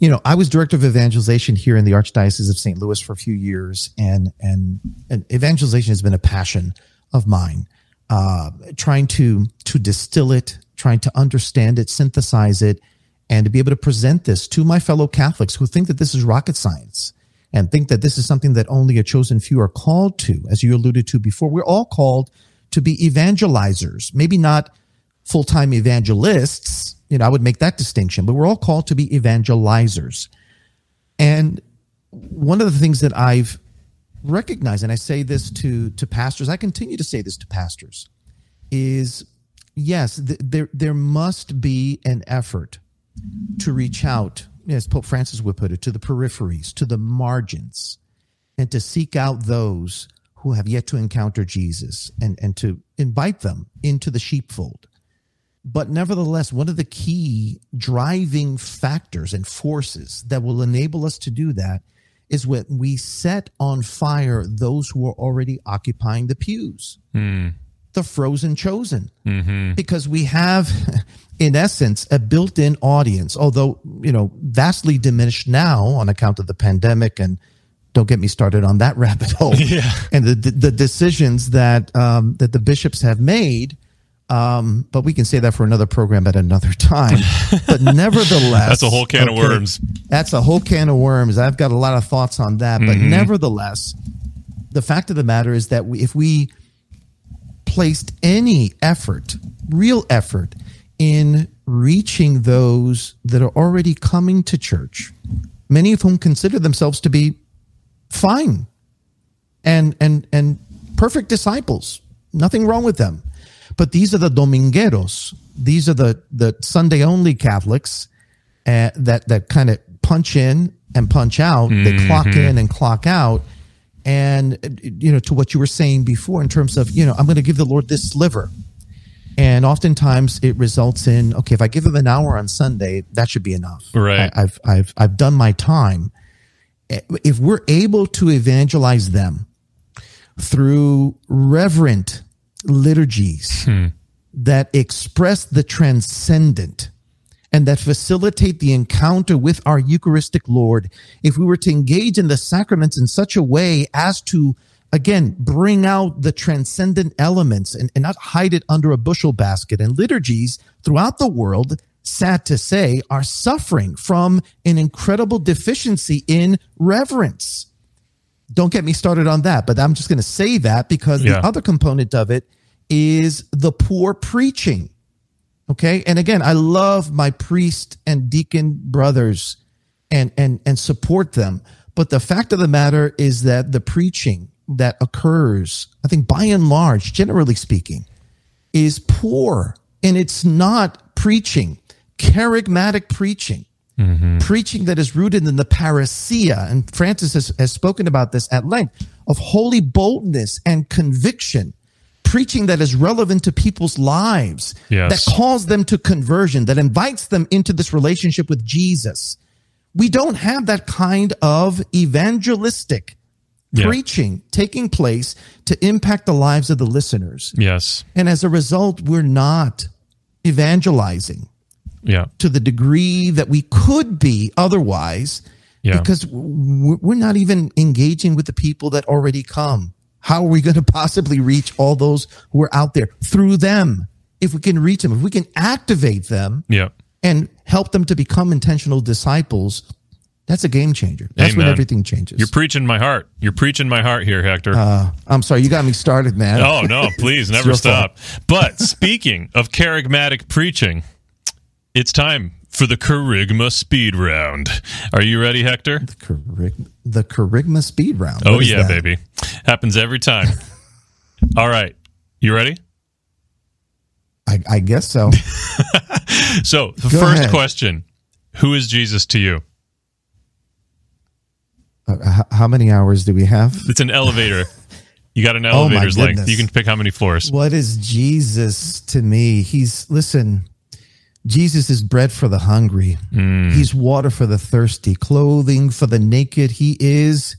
you know, I was director of evangelization here in the Archdiocese of Saint Louis for a few years, and and, and evangelization has been a passion of mine. Uh, trying to to distill it, trying to understand it, synthesize it, and to be able to present this to my fellow Catholics who think that this is rocket science and think that this is something that only a chosen few are called to. As you alluded to before, we're all called to be evangelizers, maybe not full-time evangelists. You know, I would make that distinction, but we're all called to be evangelizers. And one of the things that I've recognize, and I say this to to pastors, I continue to say this to pastors, is yes, th- there there must be an effort to reach out, as Pope Francis would put it, to the peripheries, to the margins, and to seek out those who have yet to encounter Jesus, and, and to invite them into the sheepfold. But nevertheless, one of the key driving factors and forces that will enable us to do that is when we set on fire those who are already occupying the pews, mm. the frozen chosen, mm-hmm. because we have, in essence, a built-in audience, although, you know, vastly diminished now on account of the pandemic, and don't get me started on that rabbit hole, yeah. and the, the the decisions that um, that the bishops have made. Um, but we can say that for another program at another time. But nevertheless... that's a whole can okay, of worms. That's a whole can of worms. I've got a lot of thoughts on that. But mm-hmm. nevertheless, the fact of the matter is that we, if we placed any effort, real effort, in reaching those that are already coming to church, many of whom consider themselves to be fine and and and perfect disciples. Nothing wrong with them. But these are the domingueros. These are the the Sunday only Catholics uh, that that kind of punch in and punch out. Mm-hmm. They clock in and clock out. And, you know, to what you were saying before in terms of, you know, I'm going to give the Lord this sliver. And oftentimes it results in, okay, if I give him an hour on Sunday, that should be enough. Right. I, I've, I've, I've done my time. If we're able to evangelize them through reverent liturgies hmm. that express the transcendent and that facilitate the encounter with our Eucharistic Lord, if we were to engage in the sacraments in such a way as to, again, bring out the transcendent elements and, and not hide it under a bushel basket. And liturgies throughout the world, sad to say, are suffering from an incredible deficiency in reverence. Don't get me started on that, but I'm just going to say that because yeah. the other component of it is the poor preaching. Okay. And again, I love my priest and deacon brothers and, and, and support them. But the fact of the matter is that the preaching that occurs, I think by and large, generally speaking, is poor. And it's not preaching, charismatic preaching, mm-hmm. preaching that is rooted in the parousia. And Francis has, has spoken about this at length, of holy boldness and conviction. Preaching that is relevant to people's lives, yes. that calls them to conversion, that invites them into this relationship with Jesus. We don't have that kind of evangelistic yeah. preaching taking place to impact the lives of the listeners. Yes. And as a result, we're not evangelizing yeah. to the degree that we could be otherwise yeah. because we're not even engaging with the people that already come. How are we going to possibly reach all those who are out there through them? If we can reach them, if we can activate them yeah. and help them to become intentional disciples, that's a game changer. That's Amen. When everything changes. You're preaching my heart. You're preaching my heart here, Hector. Uh, I'm sorry. You got me started, man. Oh, no, please never stop. But speaking of charismatic preaching, it's time for the Kerygma Speed Round. Are you ready, Hector? The Kerygma, the Kerygma Speed Round. What oh, yeah, that? baby. Happens every time. All right. You ready? I, I guess so. So, the Go first ahead. question, who is Jesus to you? Uh, how many hours do we have? It's an elevator. You got an elevator's oh length. You can pick how many floors. What is Jesus to me? He's, listen... Jesus is bread for the hungry. Mm. He's water for the thirsty, clothing for the naked. He is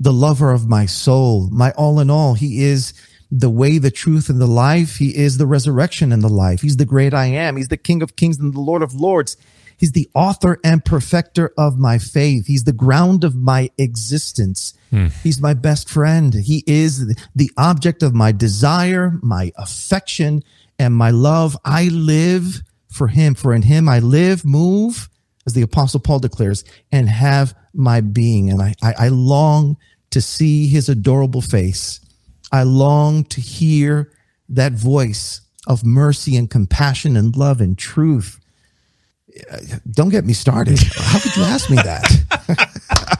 the lover of my soul, my all in all. He is the way, the truth, and the life. He is the resurrection and the life. He's the great I am. He's the King of kings and the Lord of lords. He's the author and perfecter of my faith. He's the ground of my existence. Mm. He's my best friend. He is the object of my desire, my affection, and my love. I live for him, for in him I live, move, as the Apostle Paul declares, and have my being. And I, I, I long to see his adorable face. I long to hear that voice of mercy and compassion and love and truth. Don't get me started. How could you ask me that?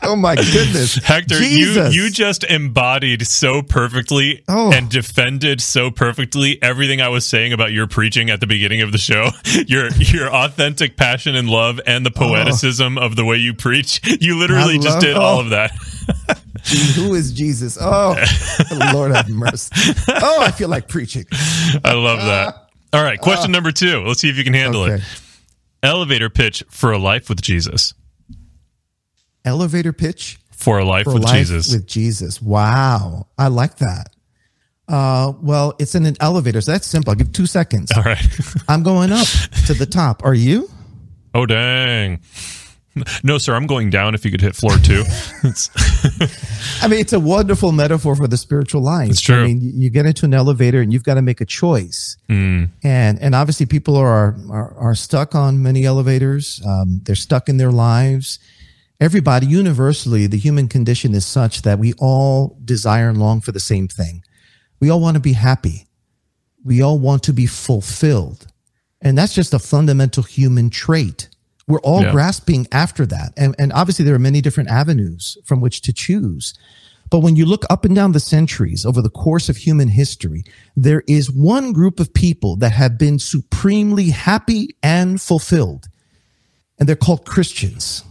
Oh my goodness, Hector! Jesus. You you just embodied so perfectly oh. and defended so perfectly everything I was saying about your preaching at the beginning of the show. Your your authentic passion and love, and the poeticism oh. of the way you preach. You literally love, just did oh. all of that. Who is Jesus? Oh, Lord have mercy! Oh, I feel like preaching. I love that. All right, question number two. Let's see if you can handle okay. it. Elevator pitch for a life with Jesus. Elevator pitch for a life for with life Jesus. With Jesus, wow, I like that. Uh, well, it's in an elevator, so that's simple. I'll give two seconds. All right, I'm going up to the top. Are you? Oh dang! No, sir, I'm going down. If you could hit floor two. I mean, it's a wonderful metaphor for the spiritual life. It's true. I mean, you get into an elevator and you've got to make a choice, mm. and and obviously people are are, are stuck on many elevators. Um, they're stuck in their lives. Everybody, universally, the human condition is such that we all desire and long for the same thing. We all want to be happy. We all want to be fulfilled. And that's just a fundamental human trait. We're all yeah. grasping after that. And, and obviously, there are many different avenues from which to choose. But when you look up and down the centuries over the course of human history, there is one group of people that have been supremely happy and fulfilled, and they're called Christians.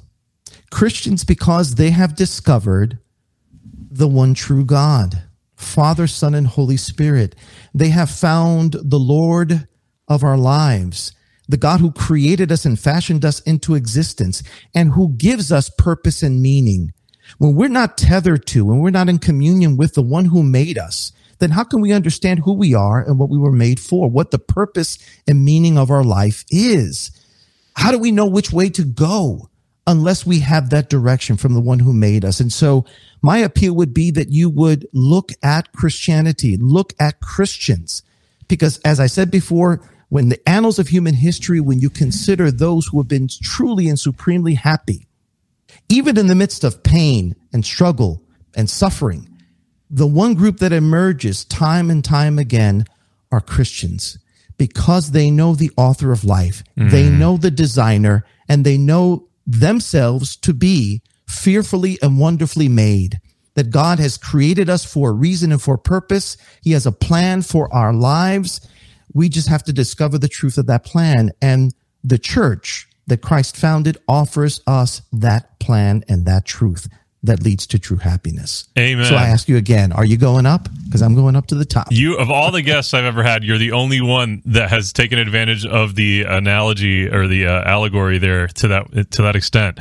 Christians because they have discovered the one true God, Father, Son, and Holy Spirit. They have found the Lord of our lives, the God who created us and fashioned us into existence and who gives us purpose and meaning. When we're not tethered to, when we're not in communion with the one who made us, then how can we understand who we are and what we were made for, what the purpose and meaning of our life is? How do we know which way to go unless we have that direction from the one who made us? And so my appeal would be that you would look at Christianity, look at Christians, because as I said before, when the annals of human history, when you consider those who have been truly and supremely happy, even in the midst of pain and struggle and suffering, the one group that emerges time and time again are Christians, because they know the author of life, mm. they know the designer, and they know themselves to be fearfully and wonderfully made, that God has created us for a reason and for a purpose. He has a plan for our lives. We just have to discover the truth of that plan. And the church that Christ founded offers us that plan and that truth that leads to true happiness. Amen. So I ask you again, are you going up? Because I'm going up to the top. You, of all the guests I've ever had, you're the only one that has taken advantage of the analogy or the uh, allegory there to that to that extent.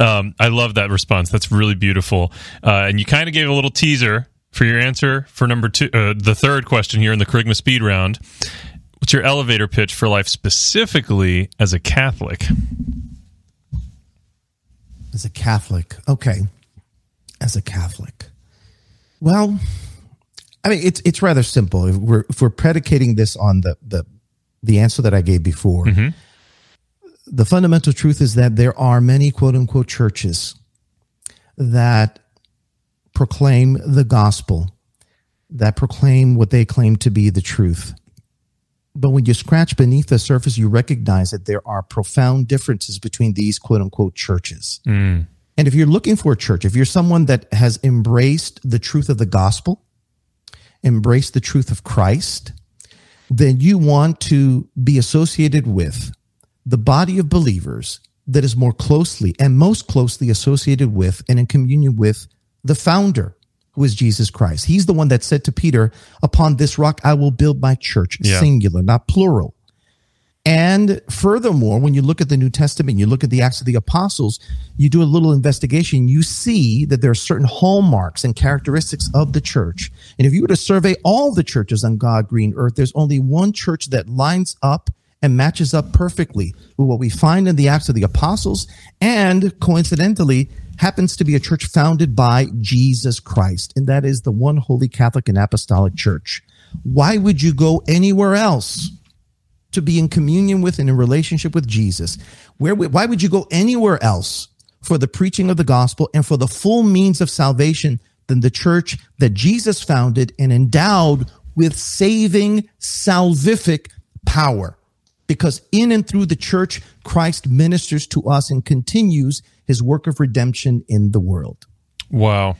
Um, I love that response. That's really beautiful. Uh, and you kind of gave a little teaser for your answer for number two, uh, the third question here in the Kerygma Speed Round. What's your elevator pitch for life specifically as a Catholic? As a Catholic, okay. As a Catholic, well, I mean, it's it's rather simple. If we're if we're predicating this on the the, the answer that I gave before, mm-hmm. the fundamental truth is that there are many quote unquote churches that proclaim the gospel, that proclaim what they claim to be the truth. But when you scratch beneath the surface, you recognize that there are profound differences between these quote-unquote churches. Mm. And if you're looking for a church, if you're someone that has embraced the truth of the gospel, embraced the truth of Christ, then you want to be associated with the body of believers that is more closely and most closely associated with and in communion with the founder, who is Jesus Christ. He's the one that said to Peter, upon this rock I will build my church, yeah. singular, not plural. And furthermore, when you look at the New Testament, you look at the Acts of the Apostles, you do a little investigation, you see that there are certain hallmarks and characteristics of the church. And if you were to survey all the churches on God, green earth, there's only one church that lines up and matches up perfectly with what we find in the Acts of the Apostles, and coincidentally, happens to be a church founded by Jesus Christ, and that is the one holy Catholic and Apostolic Church. Why would you go anywhere else to be in communion with and in relationship with Jesus? Where? Why would you go anywhere else for the preaching of the gospel and for the full means of salvation than the church that Jesus founded and endowed with saving, salvific power? Because in and through the church, Christ ministers to us and continues his work of redemption in the world. Wow.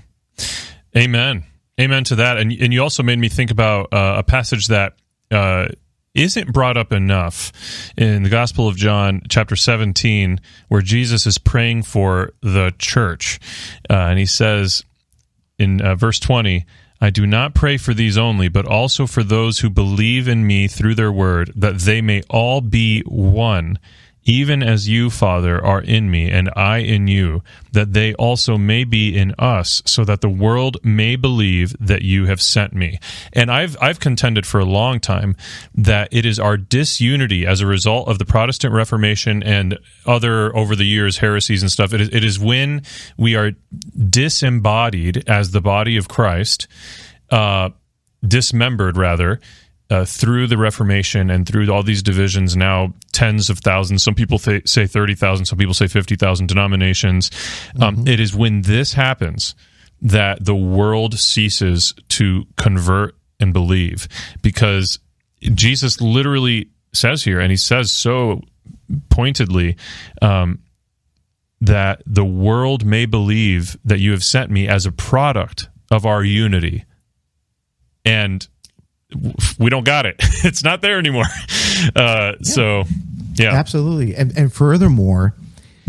Amen. Amen to that. And and you also made me think about uh, a passage that uh, isn't brought up enough in the Gospel of John, chapter seventeen, where Jesus is praying for the church. Uh, and he says in uh, verse twenty, I do not pray for these only, but also for those who believe in me through their word, that they may all be one, even as you, Father, are in me, and I in you, that they also may be in us, so that the world may believe that you have sent me. And I've I've contended for a long time that it is our disunity as a result of the Protestant Reformation and other, over the years, heresies and stuff. It is, it is when we are disembodied as the body of Christ, uh, dismembered, rather, Uh, through the Reformation and through all these divisions, now tens of thousands, some people th- say thirty thousand, some people say fifty thousand denominations. Um, mm-hmm. It is when this happens that the world ceases to convert and believe, because Jesus literally says here, and he says so pointedly, um, that the world may believe that you have sent me as a product of our unity. And we don't got it. It's not there anymore. Uh, yeah. So, yeah. Absolutely. And, and furthermore,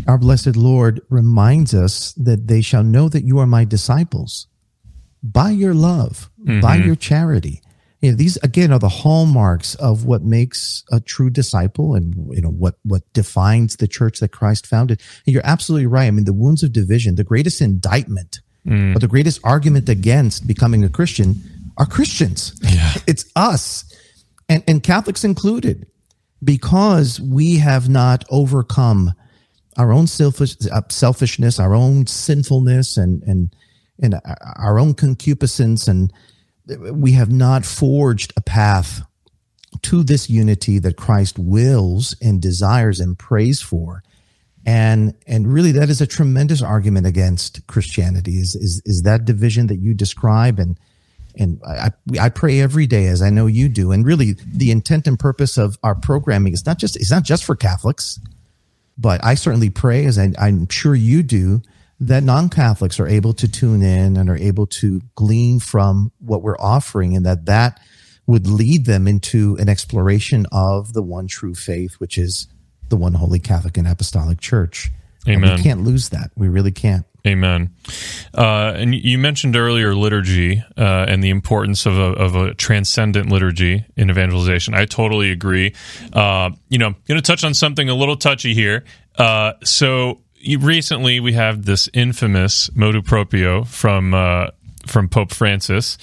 our blessed Lord reminds us that they shall know that you are my disciples by your love, mm-hmm. by your charity. You know, these, again, are the hallmarks of what makes a true disciple and, you know, what, what defines the church that Christ founded. And you're absolutely right. I mean, the wounds of division, the greatest indictment, mm. but the greatest argument against becoming a Christian are Christians. Yeah. It's us, and, and Catholics included, because we have not overcome our own selfish, selfishness, our own sinfulness, and, and, and our own concupiscence, and we have not forged a path to this unity that Christ wills and desires and prays for. And, and really, that is a tremendous argument against Christianity, is, is, is that division that you describe. And, and I, I pray every day, as I know you do. And really, the intent and purpose of our programming is not just, it's not just for Catholics, but I certainly pray, as I, I'm sure you do, that non-Catholics are able to tune in and are able to glean from what we're offering, and that that would lead them into an exploration of the one true faith, which is the one Holy Catholic and Apostolic Church. Amen. And we can't lose that. We really can't. Amen. Uh, and you mentioned earlier liturgy uh, and the importance of a, of a transcendent liturgy in evangelization. I totally agree. Uh, you know, I'm going to touch on something a little touchy here. Uh, so, recently, we have this infamous motu proprio from uh, from Pope Francis,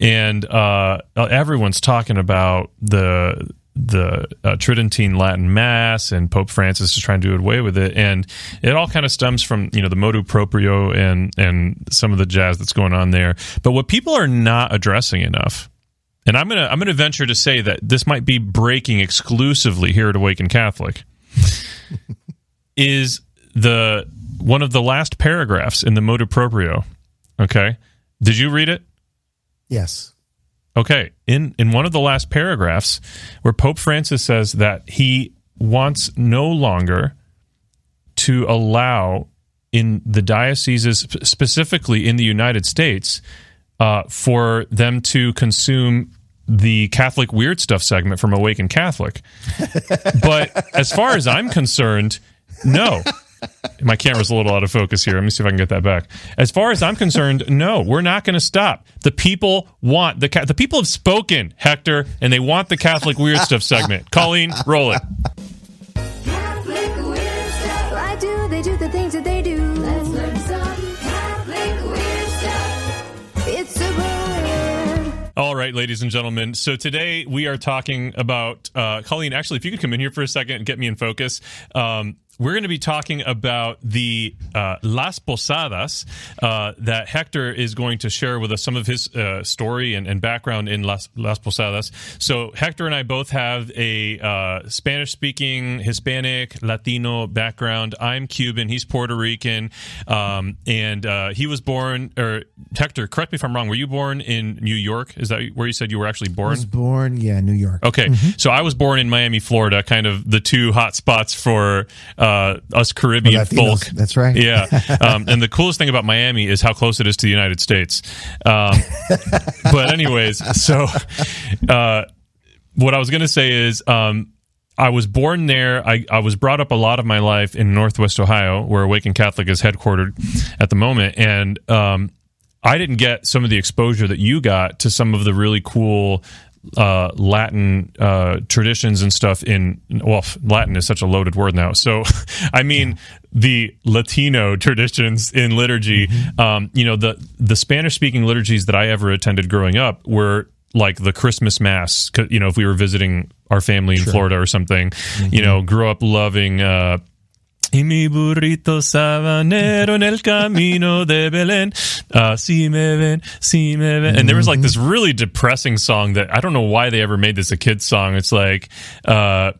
and uh, everyone's talking about the the uh, Tridentine Latin Mass, and Pope Francis is trying to do away with it, and it all kind of stems from, you know, the motu proprio and and some of the jazz that's going on there. But what people are not addressing enough, and I'm gonna I'm gonna venture to say that this might be breaking exclusively here at Awaken Catholic, is the one of the last paragraphs in the motu proprio. Okay, did you read it? Yes. Okay. In in one of the last paragraphs, where Pope Francis says that he wants no longer to allow in the dioceses, specifically in the United States, uh, for them to consume the Catholic Weird Stuff segment from Awaken Catholic. But as far as I'm concerned, no. My camera's a little out of focus here. Let me see if I can get that back. As far as I'm concerned, no, we're not going to stop. The people want the ca- the people have spoken, Hector, and they want the Catholic Weird Stuff segment. Colleen, roll it. Catholic Weird Stuff. Why do they do the things that they do? Let's learn some Catholic Weird Stuff. It's so weird. All right, ladies and gentlemen. So today we are talking about uh, Colleen. Actually, if you could come in here for a second and get me in focus. Um, We're going to be talking about the uh, Las Posadas uh, that Hector is going to share with us some of his uh, story and, and background in Las, Las Posadas. So Hector and I both have a uh, Spanish-speaking, Hispanic, Latino background. I'm Cuban. He's Puerto Rican. Um, and uh, he was born, or Hector, correct me if I'm wrong, were you born in New York? Is that where you said you were actually born? I was born, yeah, New York. Okay. Mm-hmm. So I was born in Miami, Florida, kind of the two hot spots for Uh, Uh, us Caribbean folk. That's right. Yeah. Um, and the coolest thing about Miami is how close it is to the United States. Um, but anyways, so uh, what I was going to say is um, I was born there. I, I was brought up a lot of my life in Northwest Ohio, where Awaken Catholic is headquartered at the moment. And um, I didn't get some of the exposure that you got to some of the really cool Uh, Latin uh, traditions and stuff in, well, Latin is such a loaded word now. So, I mean, the Latino traditions in liturgy, mm-hmm. um, you know, the, the Spanish-speaking liturgies that I ever attended growing up were like the Christmas Mass, you know, if we were visiting our family in sure. Florida or something, mm-hmm. you know, grew up loving... Uh, Y mi burrito sabanero en el camino de Belén. Uh, si me ven, si me ven. And there was like this really depressing song that I don't know why they ever made this a kid's song. It's like uh,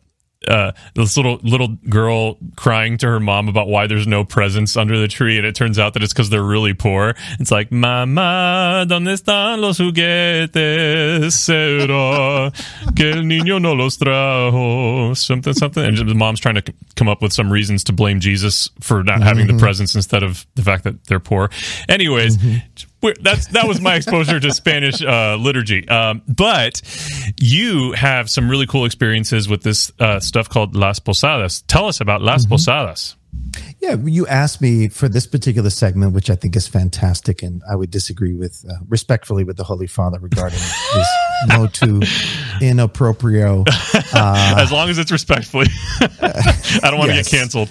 uh, this little little girl crying to her mom about why there's no presents under the tree. And it turns out that it's because they're really poor. It's like, Mamá, ¿dónde están los juguetes? Será que el niño no los trajo? Something, something. And the mom's trying to come up with some reasons to blame Jesus for not mm-hmm. having the presence instead of the fact that they're poor. Anyways, mm-hmm. that's that was my exposure to Spanish uh, liturgy. Um, but you have some really cool experiences with this uh, stuff called Las Posadas. Tell us about Las mm-hmm. Posadas. Yeah, you asked me for this particular segment, which I think is fantastic, and I would disagree with, uh, respectfully, with the Holy Father regarding this motu inappropriate. Uh, as long as it's respectfully. I don't want to yes. get canceled.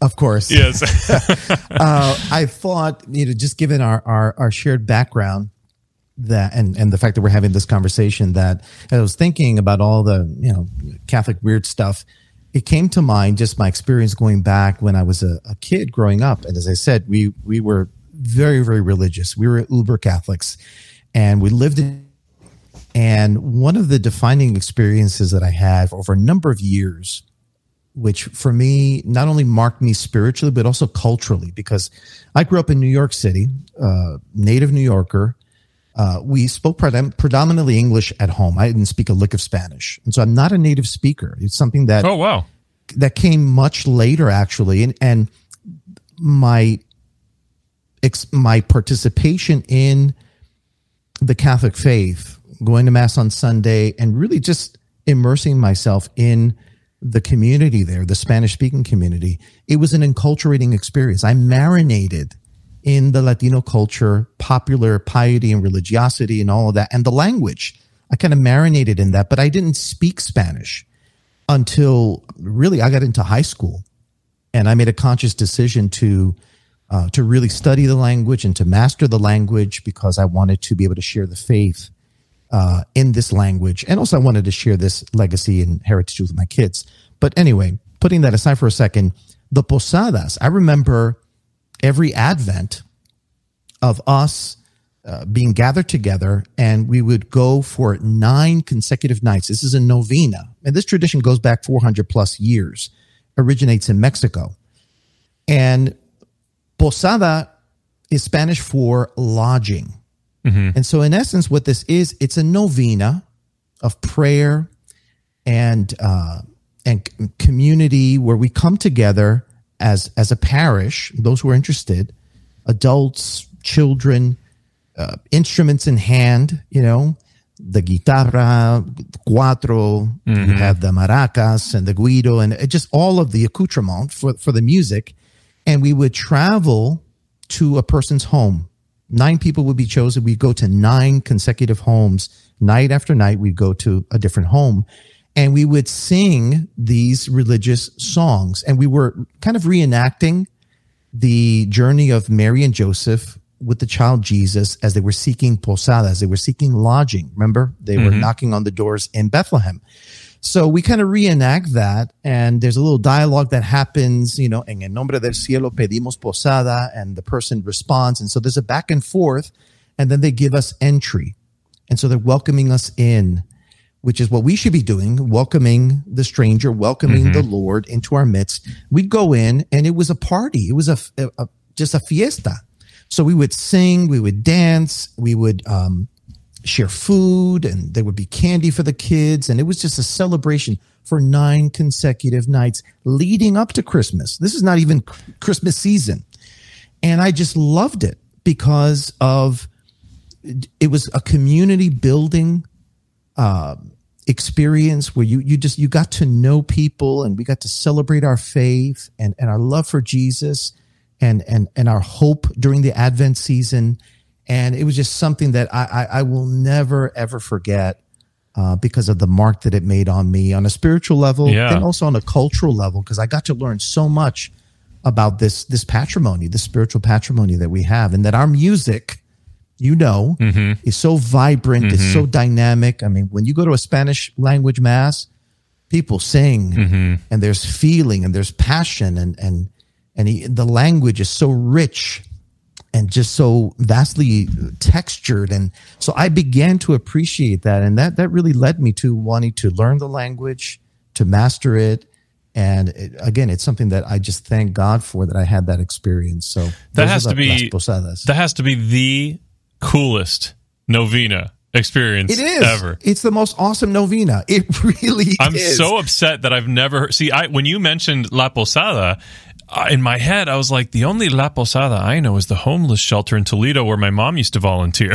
Of course. Yes. uh, I thought, you know, just given our, our, our shared background, that and, and the fact that we're having this conversation, that I was thinking about all the, you know, Catholic weird stuff. It came to mind just my experience going back when I was a, a kid growing up. And as I said, we we were very, very religious. We were uber Catholics and we lived in. And one of the defining experiences that I had over a number of years, which for me, not only marked me spiritually, but also culturally, because I grew up in New York City, uh, native New Yorker. Uh, we spoke predom- predominantly English at home. I didn't speak a lick of Spanish. And so I'm not a native speaker. It's something that oh, wow. that came much later, actually. And, and my ex- my participation in the Catholic faith, going to Mass on Sunday, and really just immersing myself in the community there, the Spanish-speaking community, it was an enculturating experience. I marinated in the Latino culture, popular piety and religiosity and all of that, and the language. I kind of marinated in that, but I didn't speak Spanish until really I got into high school, and I made a conscious decision to uh, to really study the language and to master the language, because I wanted to be able to share the faith uh, in this language, and also I wanted to share this legacy and heritage with my kids. But anyway, putting that aside for a second, the Posadas, I remember every Advent of us uh, being gathered together, and we would go for nine consecutive nights. This is a novena, and this tradition goes back four hundred plus years, originates in Mexico. And posada is Spanish for lodging. Mm-hmm. And so in essence, what this is, it's a novena of prayer and uh, and community where we come together as as a parish, those who are interested, adults, children, uh, instruments in hand, you know, the guitarra, cuatro, mm-hmm. you have the maracas and the guiro, and just all of the accoutrement for, for the music. And we would travel to a person's home. Nine people would be chosen. We'd go to nine consecutive homes. Night after night, we'd go to a different home. And we would sing these religious songs. And we were kind of reenacting the journey of Mary and Joseph with the child Jesus as they were seeking posadas, they were seeking lodging. Remember, they mm-hmm. were knocking on the doors in Bethlehem. So we kind of reenact that. And there's a little dialogue that happens, you know, en el nombre del cielo pedimos posada. And the person responds. And so there's a back and forth. And then they give us entry. And so they're welcoming us in, which is what we should be doing, welcoming the stranger, welcoming mm-hmm. the Lord into our midst. We'd go in, and it was a party. It was a, a, a just a fiesta. So we would sing, we would dance, we would um, share food, and there would be candy for the kids. And it was just a celebration for nine consecutive nights leading up to Christmas. This is not even Christmas season. And I just loved it because of it was a community building uh, experience where you, you just, you got to know people, and we got to celebrate our faith and, and our love for Jesus and, and, and our hope during the Advent season. And it was just something that I, I, I will never, ever forget, uh, because of the mark that it made on me on a spiritual level yeah. and also on a cultural level. Cause I got to learn so much about this, this patrimony, this spiritual patrimony that we have, and that our music, you know, mm-hmm. it's so vibrant, mm-hmm. it's so dynamic. I mean, when you go to a Spanish language mass, people sing mm-hmm. and there's feeling and there's passion, and and and he, the language is so rich and just so vastly textured. And so I began to appreciate that, and that that really led me to wanting to learn the language, to master it. And it, again, it's something that I just thank God for, that I had that experience. So that has to be that has to be the coolest novena experience it is. ever. It's the most awesome novena. It really I'm is. I'm so upset that I've never heard. See, I, when you mentioned La Posada, uh, in my head, I was like, the only La Posada I know is the homeless shelter in Toledo where my mom used to volunteer.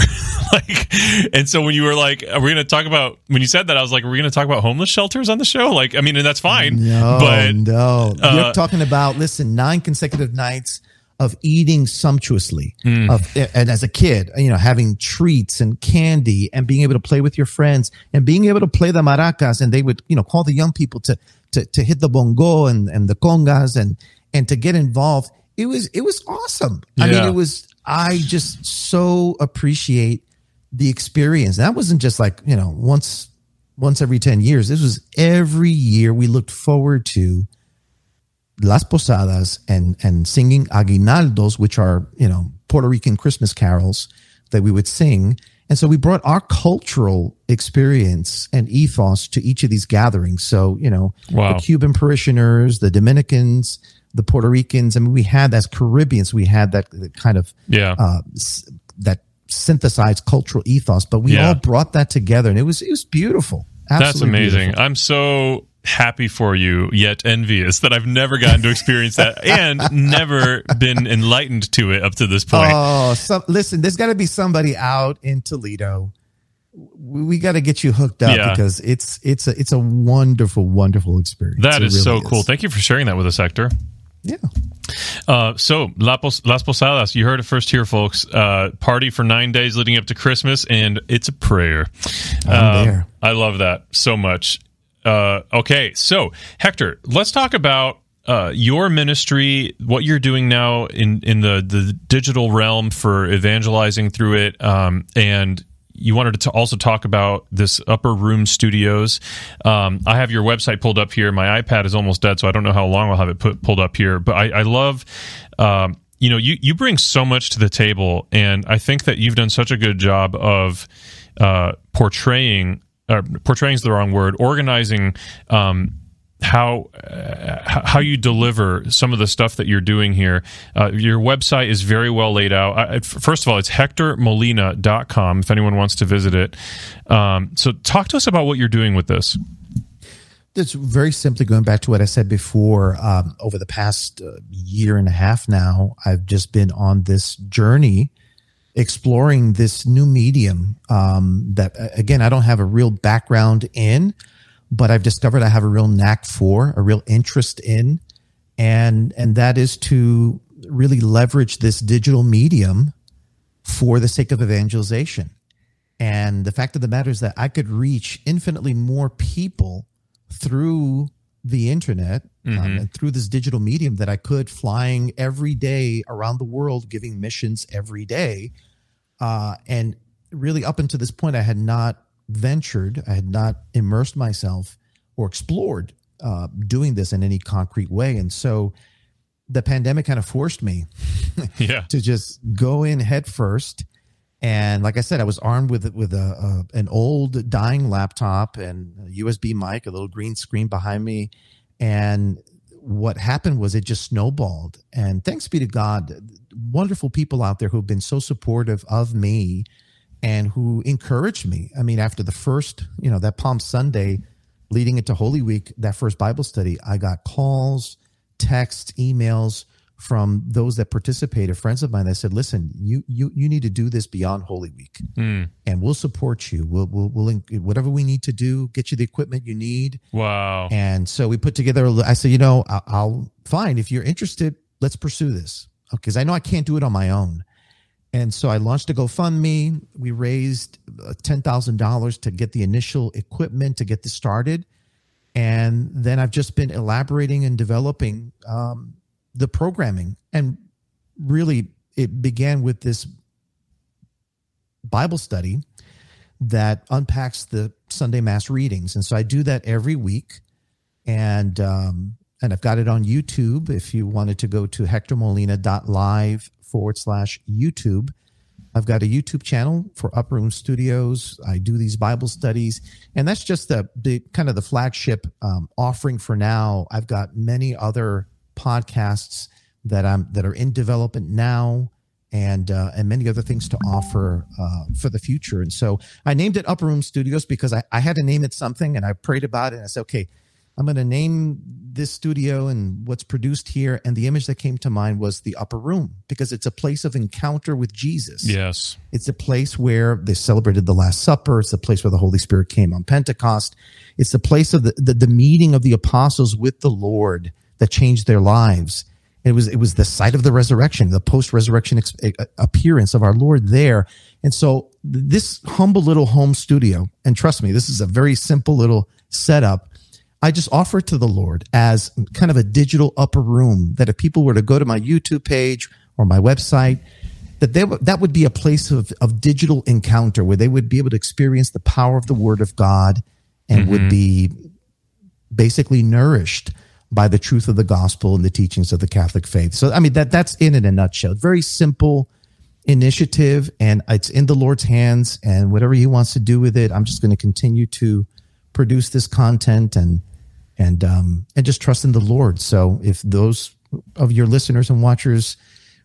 Like, and so when you were like, are we going to talk about, when you said that, I was like, are we going to talk about homeless shelters on the show? Like, I mean, and that's fine. No, but, no. Uh, You're talking about, listen, nine consecutive nights of eating sumptuously, mm. of, and as a kid, you know, having treats and candy and being able to play with your friends and being able to play the maracas. And they would, you know, call the young people to, to, to hit the bongo and, and the congas and, and to get involved. It was, it was awesome. Yeah. I mean, it was, I just so appreciate the experience. That wasn't just like, you know, once, once every ten years. This was every year we looked forward to Las Posadas and, and singing aguinaldos, which are, you know, Puerto Rican Christmas carols that we would sing. And so we brought our cultural experience and ethos to each of these gatherings. So, you know, wow. the Cuban parishioners, the Dominicans, the Puerto Ricans. I mean, we had, as Caribbeans, we had that, that kind of, yeah. uh, that synthesized cultural ethos, but we yeah. all brought that together, and it was, it was beautiful. Absolutely. That's amazing. Beautiful. I'm so happy for you, yet envious that I've never gotten to experience that and never been enlightened to it up to this point. Oh, so, listen, there's got to be somebody out in Toledo. We, we got to get you hooked up yeah. because it's it's a it's a wonderful, wonderful experience. That is really so cool. Is. Thank you for sharing that with us, Hector. Yeah. Uh, so La Pos- Las Posadas, you heard it first here, folks. Uh, party for nine days leading up to Christmas, and it's a prayer. I'm um, there. I love that so much. Uh, okay, so Hector, let's talk about uh, your ministry, what you're doing now in, in the, the digital realm for evangelizing through it, um, and you wanted to also talk about this Upper Room Studios. Um, I have your website pulled up here. My iPad is almost dead, so I don't know how long I'll have it put, pulled up here, but I, I love... Um, you know, you, you bring so much to the table, and I think that you've done such a good job of uh, portraying... Uh, portraying is the wrong word. Organizing um, how uh, how you deliver some of the stuff that you're doing here. Uh, your website is very well laid out. I, first of all, it's Hector Molina dot com if anyone wants to visit it. Um, so talk to us about what you're doing with this. It's very simply going back to what I said before. Um, over the past year and a half now, I've just been on this journey exploring this new medium um, that, again, I don't have a real background in, but I've discovered I have a real knack for, a real interest in, and and that is to really leverage this digital medium for the sake of evangelization. And the fact of the matter is that I could reach infinitely more people through the internet mm-hmm. um, and through this digital medium that I could flying every day around the world, giving missions every day. Uh, and really up until this point, I had not ventured, I had not immersed myself or explored uh, doing this in any concrete way. And so the pandemic kind of forced me yeah. to just go in head first. And like I said, I was armed with with a, a an old dying laptop and a U S B mic, a little green screen behind me. And what happened was it just snowballed. And thanks be to God, wonderful people out there who have been so supportive of me and who encouraged me. I mean, after the first, you know, that Palm Sunday leading into Holy Week, that first Bible study, I got calls, texts, emails from those that participated, friends of mine that said, listen, you you you need to do this beyond Holy Week. Mm. And we'll support you. We'll, we'll, we'll, whatever we need to do, get you the equipment you need. Wow. And so we put together, a, I said, you know, I'll, I'll fine. If you're interested, let's pursue this. Because I know I can't do it on my own. And so I launched a GoFundMe. We raised ten thousand dollars to get the initial equipment to get this started. And then I've just been elaborating and developing, um, the programming, and really it began with this Bible study that unpacks the Sunday Mass readings. And so I do that every week, and um, and I've got it on YouTube. If you wanted to go to HectorMolina.live forward slash YouTube, I've got a YouTube channel for Upper Room Studios. I do these Bible studies, and that's just the, the kind of the flagship um, offering for now. I've got many other podcasts that I'm that are in development now, and uh, and many other things to offer uh, for the future. And so I named it Upper Room Studios because I, I had to name it something, and I prayed about it, and I said, okay, I'm going to name this studio and what's produced here. And the image that came to mind was the Upper Room, because it's a place of encounter with Jesus. Yes. It's a place where they celebrated the Last Supper. It's a place where the Holy Spirit came on Pentecost. It's the place of the, the, the meeting of the apostles with the Lord that changed their lives. It was, it was the site of the resurrection, the post-resurrection ex- appearance of our Lord there. And so this humble little home studio, and trust me, this is a very simple little setup, I just offer it to the Lord as kind of a digital upper room, that if people were to go to my YouTube page or my website, that they w- that would be a place of, of digital encounter where they would be able to experience the power of the Word of God and mm-hmm. would be basically nourished by the truth of the gospel and the teachings of the Catholic faith. So, I mean, that that's in it in a nutshell. Very simple initiative, and it's in the Lord's hands, and whatever He wants to do with it, I'm just going to continue to produce this content and and um, and just trust in the Lord. So if those of your listeners and watchers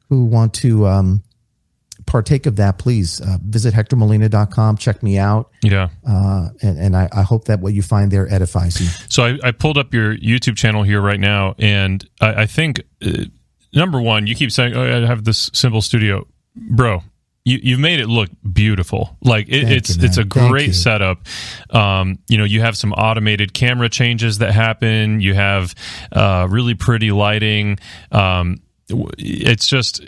who want to um, partake of that, please uh, visit Hector Molina dot com, check me out. Yeah. Uh, and and I, I hope that what you find there edifies you. So I, I pulled up your YouTube channel here right now, and I, I think, uh, number one, you keep saying, oh, I have this simple studio. Bro, You, you've made it look beautiful. Like it, it's you, it's a great setup. Um, you know, you have some automated camera changes that happen. You have uh, really pretty lighting. Um, it's just,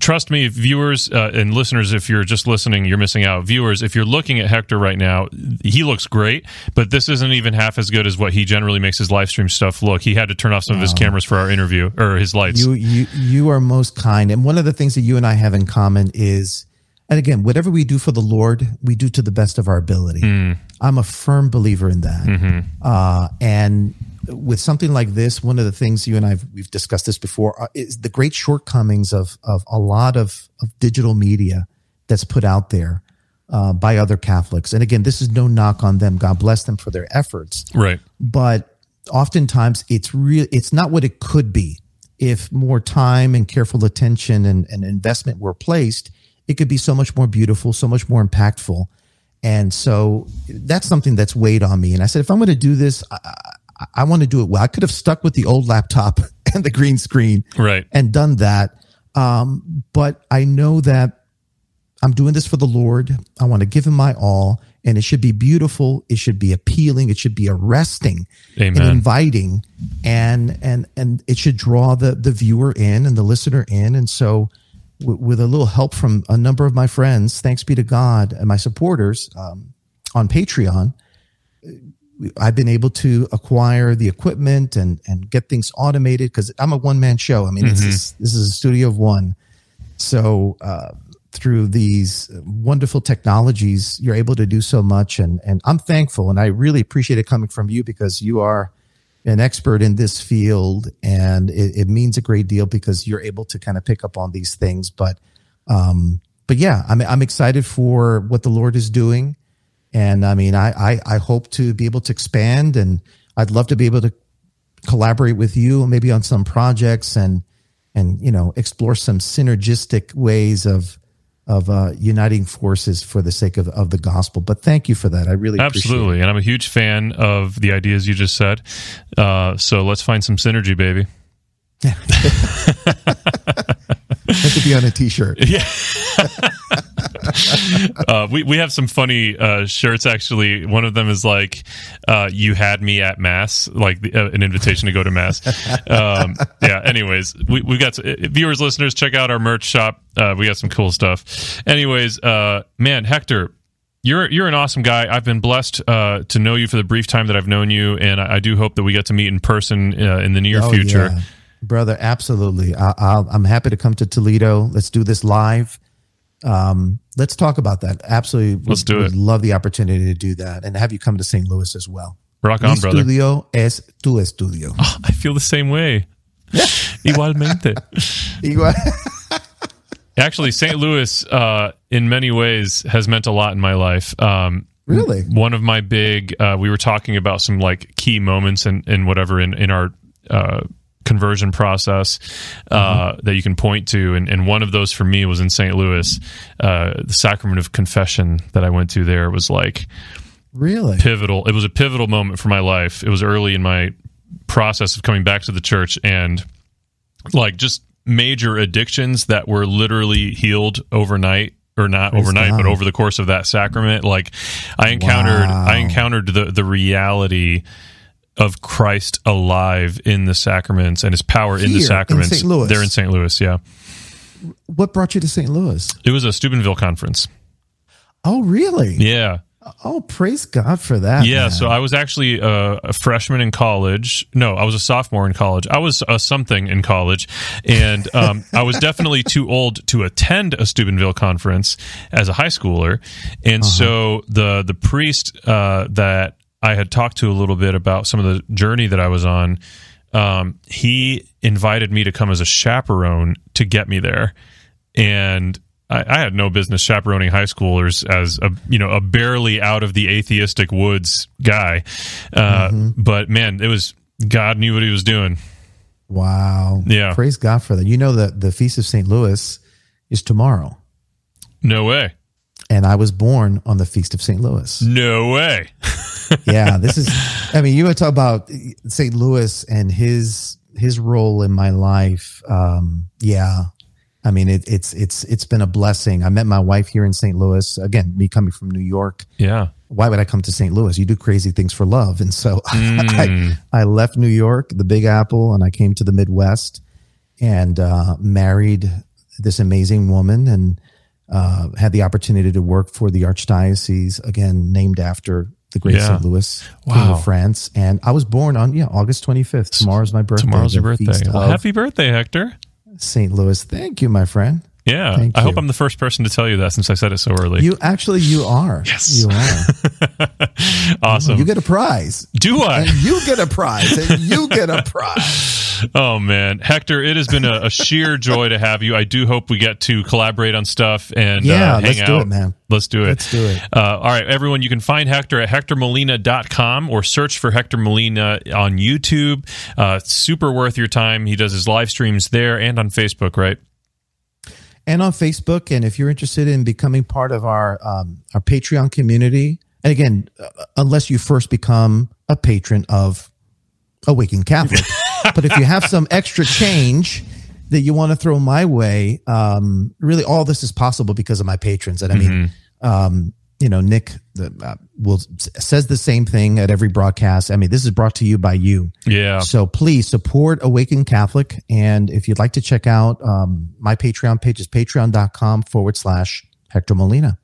trust me, viewers uh, and listeners, if you're just listening, you're missing out. Viewers, if you're looking at Hector right now, he looks great, but this isn't even half as good as what he generally makes his live stream stuff look. He had to turn off some oh. of his cameras for our interview, or his lights. You, you, you are most kind. And one of the things that you and I have in common is, and again, whatever we do for the Lord, we do to the best of our ability. Mm. I'm a firm believer in that. Mm-hmm. Uh, and with something like this, one of the things you and I, we've discussed this before, uh, is the great shortcomings of of a lot of, of digital media that's put out there uh, by other Catholics. And again, this is no knock on them. God bless them for their efforts. Right. But oftentimes it's real, it's not what it could be. If more time and careful attention and, and investment were placed, it could be so much more beautiful, so much more impactful. And so that's something that's weighed on me. And I said, if I'm going to do this, I, I, I want to do it well. I could have stuck with the old laptop and the green screen, right, and done that. Um, but I know that I'm doing this for the Lord. I want to give Him my all, and it should be beautiful. It should be appealing. It should be arresting Amen. and inviting, and and and it should draw the the viewer in and the listener in. And so, with a little help from a number of my friends, thanks be to God, and my supporters um, on Patreon, I've been able to acquire the equipment and and get things automated, because I'm a one-man show. I mean, mm-hmm. this, this is a studio of one. So uh, through these wonderful technologies, you're able to do so much, and and I'm thankful, and I really appreciate it coming from you, because you are an expert in this field, and it, it means a great deal because you're able to kind of pick up on these things. But, um, but yeah, I'm, I'm excited for what the Lord is doing. And I mean, I, I, I hope to be able to expand, and I'd love to be able to collaborate with you maybe on some projects, and, and, you know, explore some synergistic ways of, of uh, uniting forces for the sake of, of the gospel. But thank you for that. I really appreciate it. Absolutely. And I'm a huge fan of the ideas you just said. Uh, so let's find some synergy, baby. That could be on a t-shirt. Yeah. uh, we, we have some funny uh, shirts, actually. One of them is like, uh, you had me at Mass, like the, uh, an invitation to go to Mass. Um, yeah, anyways, we, we've got to, viewers, listeners, check out our merch shop. Uh, we got some cool stuff. Anyways, uh, man, Hector, You're you're an awesome guy. I've been blessed uh, to know you for the brief time that I've known you, and I, I do hope that we get to meet in person uh, in the near oh, future. Yeah. Brother, absolutely. I, I'll, I'm happy to come to Toledo. Let's do this live. Um, let's talk about that. Absolutely. Let's do it. Love the opportunity to do that, and have you come to Saint Louis as well. Rock on, Mi brother. Studio es tu estudio. Oh, I feel the same way. Igualmente. Igual. Actually, Saint Louis, uh, in many ways, has meant a lot in my life. Um, really? One of my big, uh, we were talking about some like key moments and whatever in, in our uh, conversion process uh, mm-hmm. that you can point to. And, and one of those for me was in Saint Louis. Uh, the sacrament of confession that I went to there was like really pivotal. It was a pivotal moment for my life. It was early in my process of coming back to the church, and like just major addictions that were literally healed overnight. Or not Praise overnight, God. But over the course of that sacrament, like I encountered, wow. I encountered the, the reality of Christ alive in the sacraments and his power Here, in the sacraments. In Saint Louis. They're in Saint Louis, yeah. What brought you to Saint Louis? It was a Steubenville conference. Oh, really? Yeah. Oh, praise God for that. Yeah, man. So I was actually a, a freshman in college. No, I was a sophomore in college. I was a something in college, and um, I was definitely too old to attend a Steubenville conference as a high schooler. And uh-huh. so the the priest uh, that I had talked to a little bit about some of the journey that I was on, um, he invited me to come as a chaperone to get me there. And I had no business chaperoning high schoolers as a, you know, a barely out of the atheistic woods guy. Uh, mm-hmm. But man, it was, God knew what he was doing. Wow. Yeah. Praise God for that. You know, that the Feast of Saint Louis is tomorrow. No way. And I was born on the Feast of Saint Louis. No way. Yeah. This is, I mean, you want to talk about Saint Louis and his, his role in my life. Um, yeah. I mean, it, it's it's it's been a blessing. I met my wife here in Saint Louis. Again, me coming from New York. Yeah. Why would I come to Saint Louis? You do crazy things for love. And so mm. I, I left New York, the Big Apple, and I came to the Midwest and uh, married this amazing woman and uh, had the opportunity to work for the Archdiocese, again, named after the great yeah. Saint Louis, wow. King of France. And I was born on yeah August twenty-fifth. Tomorrow's my birthday. Tomorrow's your birthday. Well, happy birthday, Hector. Saint Louis. Thank you, my friend. Yeah. Thank I you. hope I'm the first person to tell you that since I said it so early. You actually, you are. Yes. You are. Awesome. You get a prize. Do I? And you get a prize. And you get a prize. Oh, man. Hector, it has been a, a sheer joy to have you. I do hope we get to collaborate on stuff and yeah, uh, hang let's out. Do it, man. Let's do it. Let's do it. Uh, all right, everyone, you can find Hector at Hector Molina dot com or search for Hector Molina on YouTube. Uh, it's super worth your time. He does his live streams there and on Facebook, right? And on Facebook. And if you're interested in becoming part of our um, our Patreon community, and again, unless you first become a patron of Awaken Catholic, but if you have some extra change that you want to throw my way, um, really all this is possible because of my patrons. And I mean, mm-hmm. um, you know, Nick the, uh, will says the same thing at every broadcast. I mean, this is brought to you by you. Yeah. So please support Awaken Catholic. And if you'd like to check out um, my Patreon page, is patreon.com forward slash Hector Molina.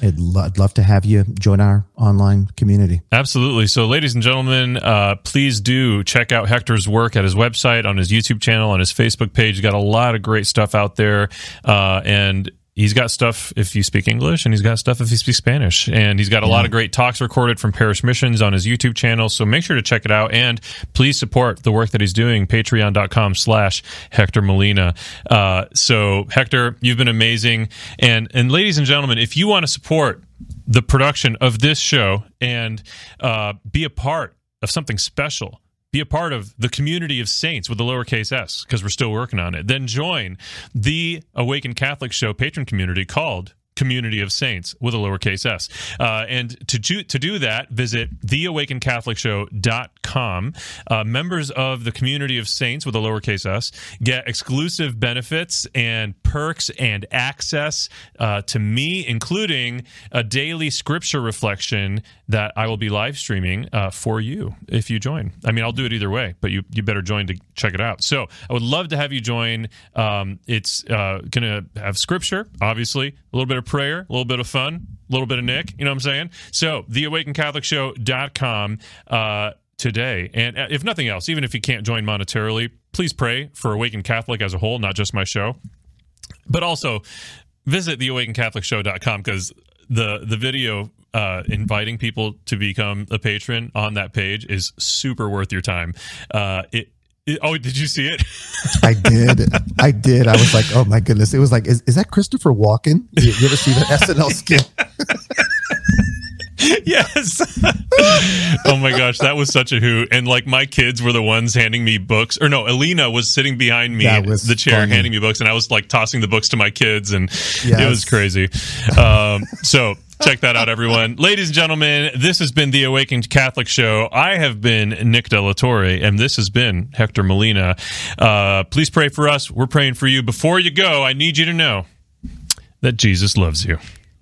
I'd, lo- I'd love to have you join our online community. Absolutely. So, ladies and gentlemen, uh, please do check out Hector's work at his website, on his YouTube channel, on his Facebook page. He's got a lot of great stuff out there. Uh, and he's got stuff if you speak English, and he's got stuff if you speak Spanish. And he's got a yeah. lot of great talks recorded from parish missions on his YouTube channel. So make sure to check it out. And please support the work that he's doing, patreon.com slash Hector Molina. Uh, so, Hector, you've been amazing. And, and ladies and gentlemen, if you want to support the production of this show and uh, be a part of something special, be a part of the community of saints with a lowercase s, because we're still working on it, then join the Awaken Catholic Show patron community called Community of Saints with a lowercase s. Uh, and to, ju- to do that, visit the awaken catholic show dot com. Uh, members of the Community of Saints with a lowercase s get exclusive benefits and perks and access uh, to me, including a daily scripture reflection that I will be live streaming uh, for you if you join. I mean, I'll do it either way, but you, you better join to check it out. So I would love to have you join. Um, it's uh, going to have scripture, obviously, a little bit of prayer, a little bit of fun, a little bit of Nick, you know what I'm saying? So, the awaken catholic show dot com uh, today. And if nothing else, even if you can't join monetarily, please pray for Awaken Catholic as a whole, not just my show. But also, visit the awaken catholic show dot com because the, the video uh, inviting people to become a patron on that page is super worth your time. Uh, it Oh, did you see it? I did. I did. I was like, oh my goodness. It was like, is, is that Christopher Walken? You, you ever see the S N L skit? Yes. Oh my gosh, that was such a hoot. And like my kids were the ones handing me books. Or no, Alina was sitting behind me in the chair funny. handing me books, and I was like tossing the books to my kids, and yes. it was crazy. Um, so check that out, everyone. Ladies and gentlemen, this has been The Awakened Catholic Show. I have been Nick De La Torre, and this has been Hector Molina. Uh, please pray for us. We're praying for you. Before you go, I need you to know that Jesus loves you.